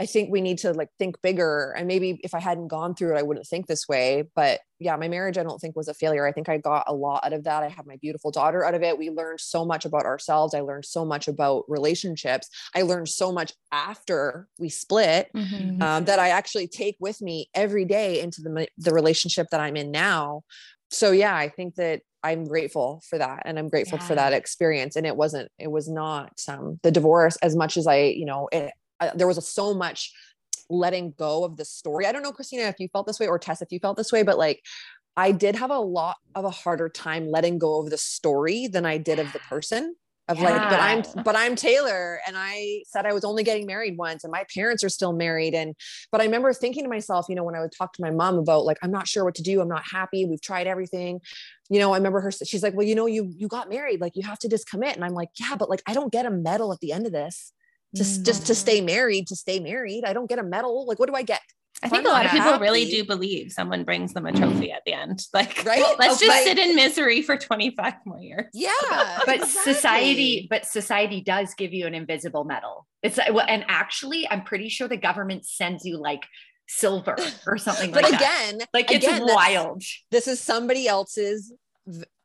I think we need to like think bigger. And maybe if I hadn't gone through it, I wouldn't think this way, but yeah, my marriage, I don't think was a failure. I think I got a lot out of that. I have my beautiful daughter out of it. We learned so much about ourselves. I learned so much about relationships. I learned so much after we split mm-hmm. um, that I actually take with me every day into the, the relationship that I'm in now. So yeah, I think that I'm grateful for that. And I'm grateful yeah. for that experience. And it wasn't, it was not um, the divorce as much as I, you know, it, uh, there was a, so much letting go of the story. I don't know, Christina, if you felt this way, or Tess, if you felt this way, but like, I did have a lot of a harder time letting go of the story than I did of the person of yeah. like, but I'm, but I'm Taylar. And I said, I was only getting married once and my parents are still married. And, but I remember thinking to myself, you know, when I would talk to my mom about like, I'm not sure what to do. I'm not happy. We've tried everything. You know, I remember her, she's like, well, you know, you, you got married, like you have to just commit. And I'm like, yeah, but like, I don't get a medal at the end of this. Just, just to stay married, to stay married. I don't get a medal. Like, what do I get? I think a lot of people really do believe someone brings them a trophy at the end. Like, right? Let's just sit in misery for twenty-five more years. Yeah. But society, but society does give you an invisible medal. It's, and actually I'm pretty sure the government sends you like silver or something like that. But again, like it's wild. This is somebody else's,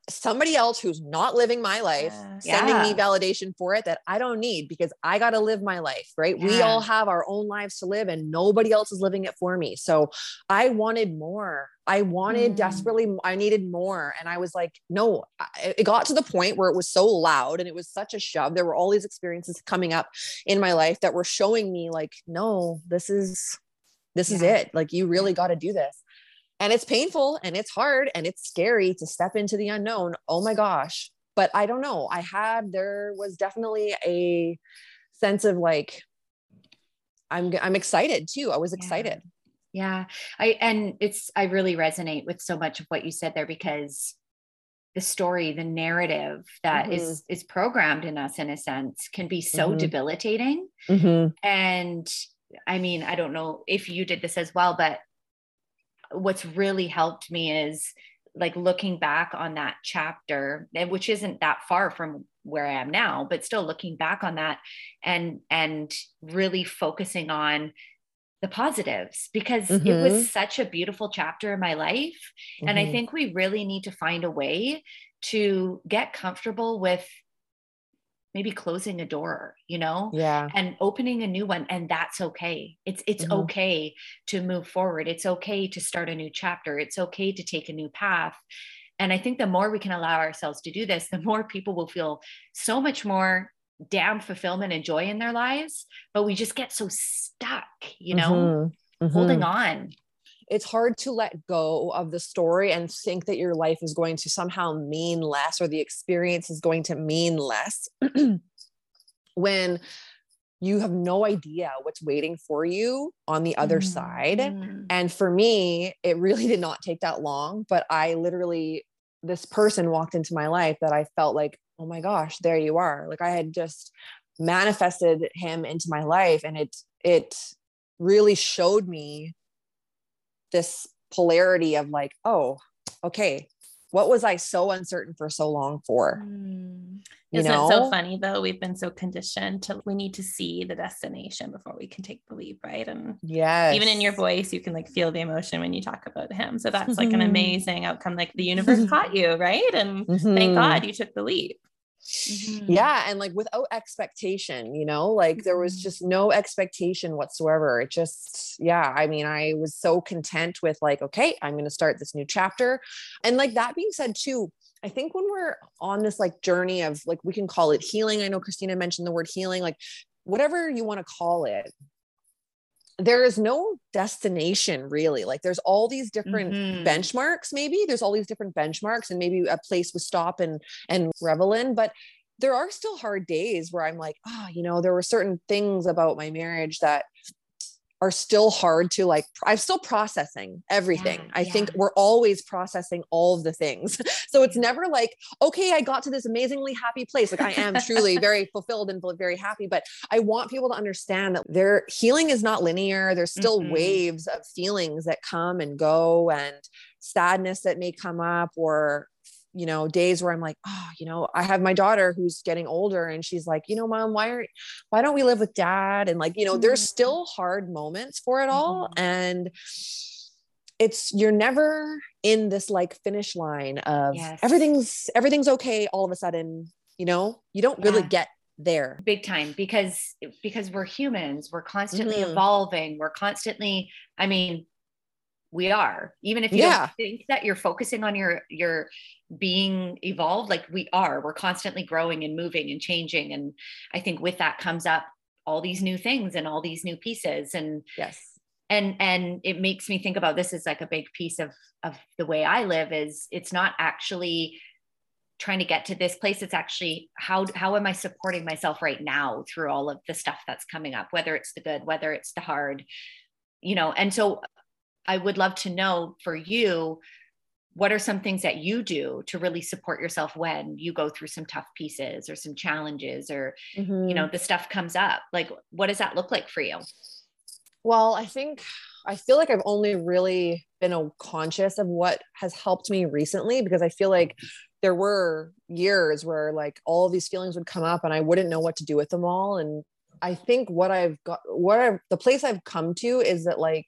somebody else who's not living my life, yeah. sending yeah. me validation for it that I don't need because I got to live my life, right? Yeah. We all have our own lives to live and nobody else is living it for me. So I wanted more. I wanted mm. desperately, I needed more. And I was like, no, it got to the point where it was so loud and it was such a shove. There were all these experiences coming up in my life that were showing me like, no, this is, this yeah. is it. Like, you really got to do this. And it's painful and it's hard and it's scary to step into the unknown. Oh my gosh. But I don't know. I had, there was definitely a sense of like, I'm, I'm excited too. I was excited. Yeah. yeah. I, and it's, I really resonate with so much of what you said there because the story, the narrative that mm-hmm. is, is programmed in us in a sense can be so mm-hmm. debilitating. Mm-hmm. And I mean, I don't know if you did this as well, but what's really helped me is like looking back on that chapter, which isn't that far from where I am now, but still looking back on that and, and really focusing on the positives because mm-hmm. it was such a beautiful chapter in my life. Mm-hmm. And I think we really need to find a way to get comfortable with maybe closing a door, you know, yeah. and opening a new one. And that's okay. It's, it's mm-hmm. okay to move forward. It's okay to start a new chapter. It's okay to take a new path. And I think the more we can allow ourselves to do this, the more people will feel so much more damn fulfillment and joy in their lives, but we just get so stuck, you know, mm-hmm. Mm-hmm. holding on. It's hard to let go of the story and think that your life is going to somehow mean less or the experience is going to mean less when you have no idea what's waiting for you on the other mm-hmm. side. Mm-hmm. And for me, it really did not take that long, but I literally, this person walked into my life that I felt like, oh my gosh, there you are. Like I had just manifested him into my life and it, it really showed me this polarity of like, oh, okay, what was I so uncertain for so long for? Mm. You Isn't know? It so funny though? We've been so conditioned to, we need to see the destination before we can take the leap. Right. And yes. even in your voice, you can like feel the emotion when you talk about him. So that's mm-hmm. like an amazing outcome. Like the universe caught you. Right. And mm-hmm. thank God you took the leap. Mm-hmm. Yeah. And like without expectation, you know, like there was just no expectation whatsoever. It just, yeah. I mean, I was so content with like, okay, I'm going to start this new chapter. And like that being said too, I think when we're on this like journey of like, we can call it healing. I know Christina mentioned the word healing, like whatever you want to call it, there is no destination really. Like there's all these different mm-hmm. benchmarks, maybe there's all these different benchmarks and maybe a place we stop and, and revel in, but there are still hard days where I'm like, oh, you know, there were certain things about my marriage that are still hard to like, I'm still processing everything. Yeah, I yeah. think we're always processing all of the things. So it's never like, okay, I got to this amazingly happy place. Like I am truly very fulfilled and very happy, but I want people to understand that their healing is not linear. There's still mm-hmm. waves of feelings that come and go and sadness that may come up, or you know, days where I'm like, oh, you know, I have my daughter who's getting older and she's like, you know, mom, why aren't, why don't we live with dad? And like, you know, mm-hmm. there's still hard moments for it all. Mm-hmm. And it's, you're never in this like finish line of yes. everything's, everything's okay. All of a sudden, you know, you don't really yeah. get there. Big time, because, because we're humans, we're constantly mm-hmm. evolving. We're constantly, I mean, we are, even if you yeah. don't think that you're focusing on your, your being evolved, like we are, we're constantly growing and moving and changing. And I think with that comes up all these new things and all these new pieces. And yes. And, and it makes me think about this as like a big piece of, of the way I live is it's not actually trying to get to this place. It's actually how, how am I supporting myself right now through all of the stuff that's coming up, whether it's the good, whether it's the hard, you know? And so I would love to know for you, what are some things that you do to really support yourself when you go through some tough pieces or some challenges or, mm-hmm. you know, the stuff comes up? Like, what does that look like for you? Well, I think, I feel like I've only really been conscious of what has helped me recently, because I feel like there were years where like all of these feelings would come up and I wouldn't know what to do with them all. And I think what I've got, what I've, the place I've come to is that like,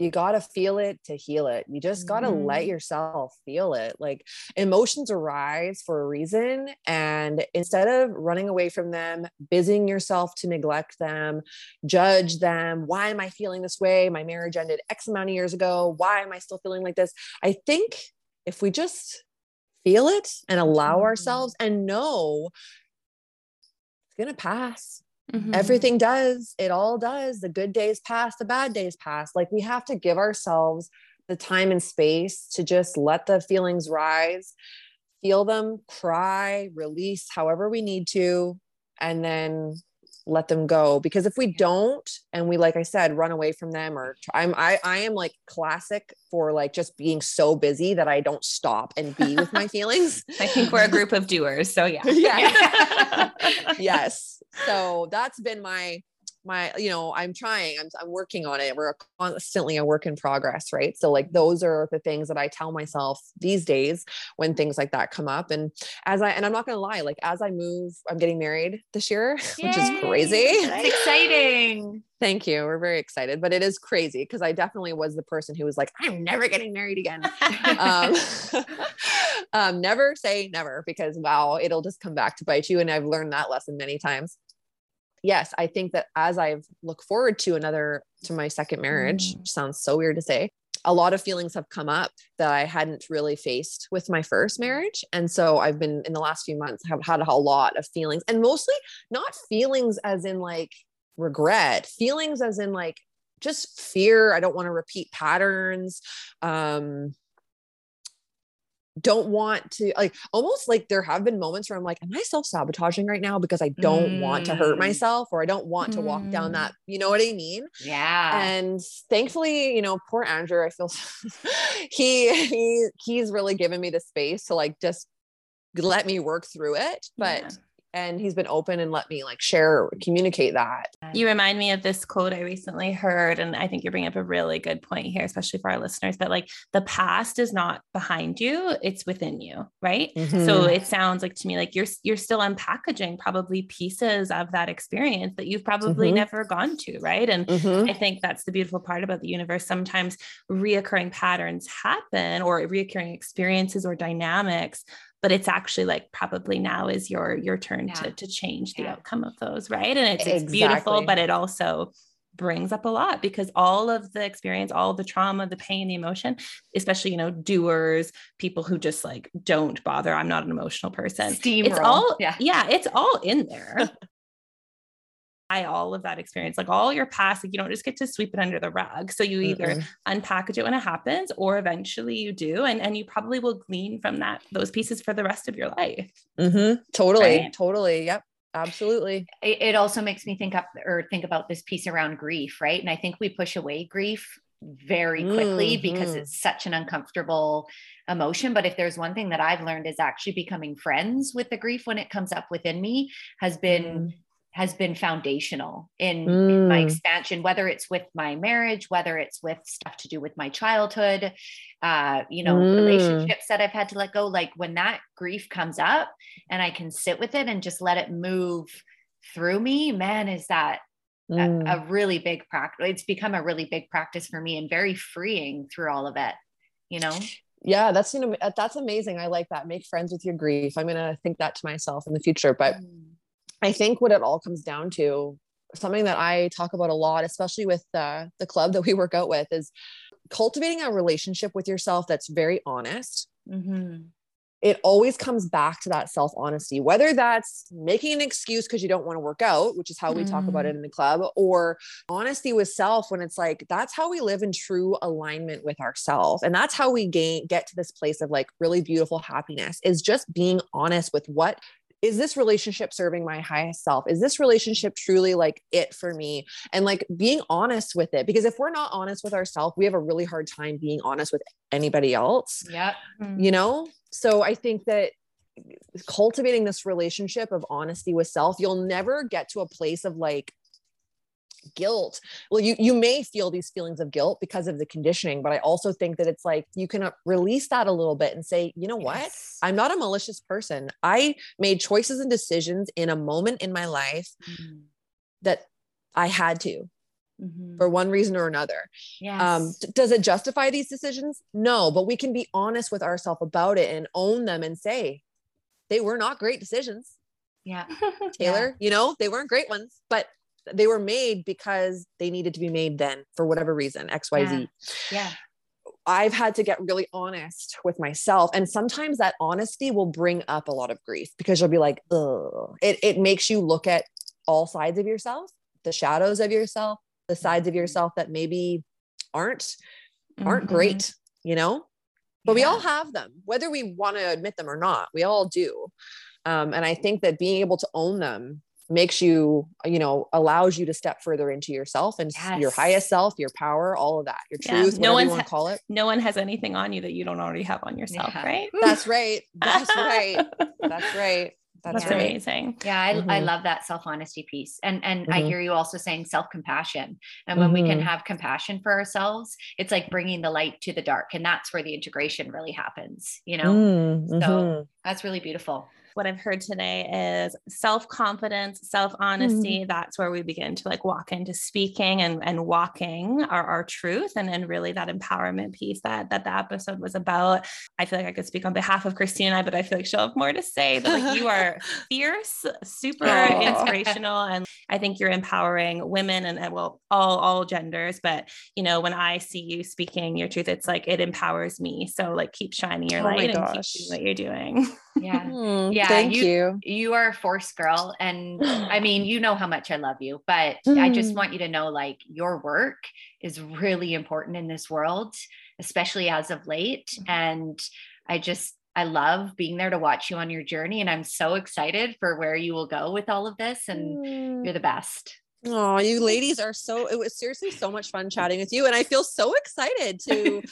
you got to feel it to heal it. You just got to mm. let yourself feel it. Like emotions arise for a reason. And instead of running away from them, busying yourself to neglect them, judge them. Why am I feeling this way? My marriage ended X amount of years ago. Why am I still feeling like this? I think if we just feel it and allow mm. ourselves and know it's going to pass. Mm-hmm. Everything does. It all does. The good days pass, the bad days pass. Like we have to give ourselves the time and space to just let the feelings rise, feel them, cry, release however we need to, and then let them go. Because if we don't, and we, like I said, run away from them or try, I'm, I, I am like classic for like just being so busy that I don't stop and be with my feelings. I think we're a group of doers. So yeah. yeah. yes. So that's been my, my, you know, I'm trying, I'm, I'm working on it. We're constantly a work in progress. Right. So like, those are the things that I tell myself these days when things like that come up. And as I, and I'm not going to lie, like as I move, I'm getting married this year, Yay! Which is crazy. It's exciting. Thank you. We're very excited, but it is crazy. Cause I definitely was the person who was like, I'm never getting married again. um, um, never say never, because wow, it'll just come back to bite you. And I've learned that lesson many times. Yes. I think that as I look forward to another, to my second marriage, mm. which sounds so weird to say, a lot of feelings have come up that I hadn't really faced with my first marriage. And so I've been in the last few months, have had a lot of feelings, and mostly not feelings as in like regret, feelings as in like just fear. I don't want to repeat patterns. Um, don't want to like, almost like there have been moments where I'm like, am I self-sabotaging right now? Because I don't mm. want to hurt myself, or I don't want mm. to walk down that, you know what I mean? Yeah. And thankfully, you know, poor Andrew, I feel he, he, he's really given me the space to like, just let me work through it. But yeah. And he's been open and let me like share, communicate that. You remind me of this quote I recently heard. And I think you're bringing up a really good point here, especially for our listeners, that like the past is not behind you, it's within you. Right. Mm-hmm. So it sounds like to me, like you're, you're still unpackaging probably pieces of that experience that you've probably mm-hmm. never gone to. Right. And mm-hmm. I think that's the beautiful part about the universe. Sometimes reoccurring patterns happen, or reoccurring experiences or dynamics, but it's actually like probably now is your, your turn yeah. to, to change yeah. the outcome of those. Right. And it's, it's exactly. beautiful, but it also brings up a lot, because all of the experience, all the trauma, the pain, the emotion, especially, you know, doers, people who just like, don't bother. I'm not an emotional person. Steamroll. It's all, yeah. yeah, it's all in there. I, all of that experience, like all your past, like you don't just get to sweep it under the rug. So you either mm-mm. unpackage it when it happens, or eventually you do. And, and you probably will glean from that, those pieces for the rest of your life. Mm-hmm. Totally. Right? Totally. Yep. Absolutely. It, it also makes me think up or think about this piece around grief. Right. And I think we push away grief very quickly mm-hmm. because it's such an uncomfortable emotion. But if there's one thing that I've learned is actually becoming friends with the grief when it comes up within me has been mm-hmm. has been foundational in, mm. in my expansion, whether it's with my marriage, whether it's with stuff to do with my childhood, uh, you know, mm. relationships that I've had to let go. Like when that grief comes up and I can sit with it and just let it move through me, man, is that mm. a, a really big practice. It's become a really big practice for me and very freeing through all of it, you know? Yeah, that's, you know, that's amazing. I like that. Make friends with your grief. I'm going to think that to myself in the future, but mm. I think what it all comes down to, something that I talk about a lot, especially with uh, the club that we work out with, is cultivating a relationship with yourself that's very honest. Mm-hmm. It always comes back to that self-honesty, whether that's making an excuse because you don't want to work out, which is how we mm. talk about it in the club, or honesty with self when it's like, that's how we live in true alignment with ourselves. And that's how we gain, get to this place of like really beautiful happiness, is just being honest with what is this relationship serving my highest self? Is this relationship truly like it for me? And like being honest with it, because if we're not honest with ourselves, we have a really hard time being honest with anybody else. Yeah. Mm-hmm. You know? So I think that cultivating this relationship of honesty with self, you'll never get to a place of like guilt. Well, you, you may feel these feelings of guilt because of the conditioning, but I also think that it's like, you can release that a little bit and say, you know what, yes. I'm not a malicious person. I made choices and decisions in a moment in my life mm-hmm. that I had to mm-hmm. for one reason or another. Yes. Um, does it justify these decisions? No, but we can be honest with ourselves about it and own them and say, they were not great decisions. Yeah. Taylar, yeah. you know, they weren't great ones, but they were made because they needed to be made then for whatever reason, X, Y, Z. Yeah. I've had to get really honest with myself. And sometimes that honesty will bring up a lot of grief, because you'll be like, oh, it, it makes you look at all sides of yourself, the shadows of yourself, the sides of yourself that maybe aren't, aren't mm-hmm. great, you know, but yeah. we all have them, whether we want to admit them or not, we all do. Um, and I think that being able to own them makes you, you know, allows you to step further into yourself and yes. your highest self, your power, all of that, your truth, yeah. no whatever you want to ha- call it. No one has anything on you that you don't already have on yourself, yeah. right? That's right. That's right. That's right. That's, That's right. amazing. Yeah. I, mm-hmm. I love that self-honesty piece. And, and mm-hmm. I hear you also saying self-compassion. And when mm-hmm. we can have compassion for ourselves, it's like bringing the light to the dark, and that's where the integration really happens, you know? Mm-hmm. So that's really beautiful. What I've heard today is self-confidence, self-honesty. Mm-hmm. That's where we begin to like walk into speaking and, and walking our, our truth. And then really that empowerment piece that, that the episode was about. I feel like I could speak on behalf of Christina, but I feel like she'll have more to say, but like you are fierce, super oh. inspirational. And I think you're empowering women and, and well, all, all genders, but you know, when I see you speaking your truth, it's like, it empowers me. So like keep shining your oh light and keep doing what you're doing. Yeah. Mm, yeah. Thank you, you. You are a force, girl. And I mean, you know how much I love you, but mm. I just want you to know, like your work is really important in this world, especially as of late. And I just, I love being there to watch you on your journey. And I'm so excited for where you will go with all of this. And mm. you're the best. Oh, you ladies are so, it was seriously so much fun chatting with you. And I feel so excited to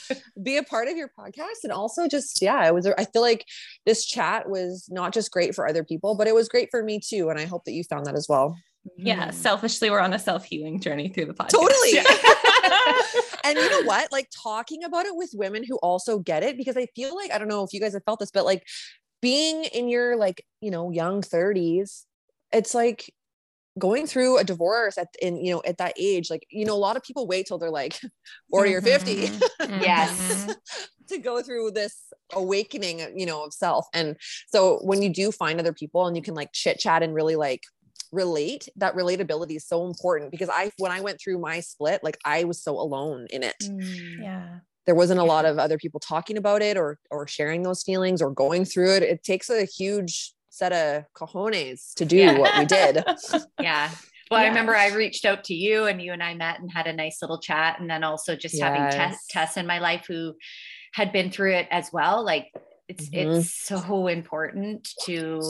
be a part of your podcast. And also just, yeah, it was, I feel like this chat was not just great for other people, but it was great for me too. And I hope that you found that as well. Yeah. Selfishly, we're on a self-healing journey through the podcast. Totally. Yeah. And you know what? Like talking about it with women who also get it, because I feel like, I don't know if you guys have felt this, but like being in your like, you know, young thirties, it's like, going through a divorce at in you know at that age, like you know a lot of people wait till they're like forty mm-hmm. or fifty mm-hmm. yes to go through this awakening you know of self. And so when you do find other people and you can like chit chat and really like relate, that relatability is so important, because I when I went through my split, like I was so alone in it. Mm, yeah. There wasn't a lot of other people talking about it or or sharing those feelings or going through it. It takes a huge set of cojones to do yeah. what we did. Yeah. Well, yeah. I remember I reached out to you and you and I met and had a nice little chat. And then also just yes. having Tess, Tess in my life who had been through it as well. Like it's, mm-hmm. it's so important to,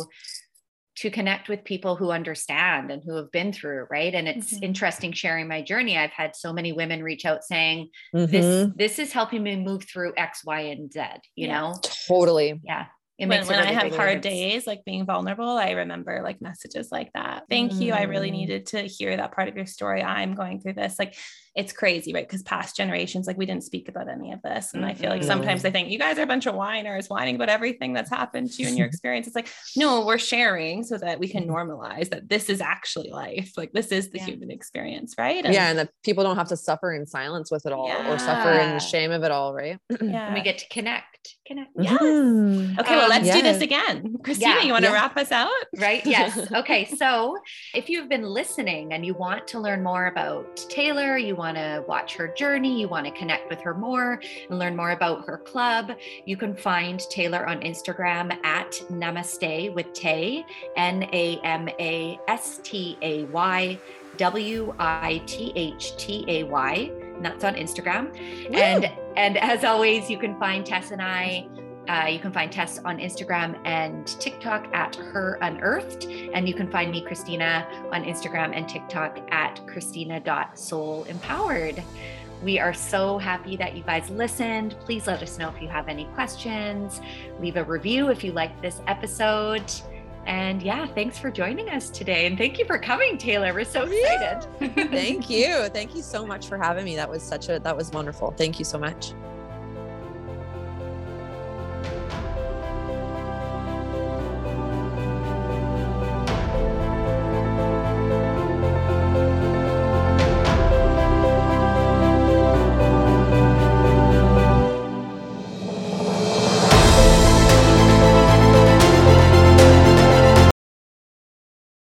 to connect with people who understand and who have been through it. Right. And it's mm-hmm. interesting sharing my journey. I've had so many women reach out saying mm-hmm. this, this is helping me move through X, Y, and Z, you yeah. know? Totally. Yeah. It when, when really I have hard words. days, like being vulnerable, I remember like messages like that. Thank mm. you. I really needed to hear that part of your story. I'm going through this. Like, it's crazy, right? Because past generations, like we didn't speak about any of this. And I feel like sometimes I think you guys are a bunch of whiners whining about everything that's happened to you and your experience. It's like, no, we're sharing so that we can normalize that this is actually life. Like this is the yeah. human experience, right? And, yeah. and that people don't have to suffer in silence with it all yeah. or suffer in the shame of it all, right? Yeah. And we get to connect. Connect. Yes. Mm. Okay. Um, well, let's yes. do this again. Christina, yeah. you want to yeah. wrap us out? Right. Yes. Okay. So if you've been listening and you want to learn more about Taylar, you want want to watch her journey, you want to connect with her more and learn more about her club, you can find Taylar on Instagram at Namastay with Tay, N A M A S T A Y W I T H T A Y. And that's on Instagram. Woo! And and as always, you can find Tess and I Uh, you can find Tess on Instagram and TikTok at Her Unearthed. And you can find me, Christina, on Instagram and TikTok at Christina dot soul empowered. We are so happy that you guys listened. Please let us know if you have any questions. Leave a review if you liked this episode. And yeah, thanks for joining us today. And thank you for coming, Taylar. We're so excited. Yeah. Thank you. Thank you so much for having me. That was such a, that was wonderful. Thank you so much.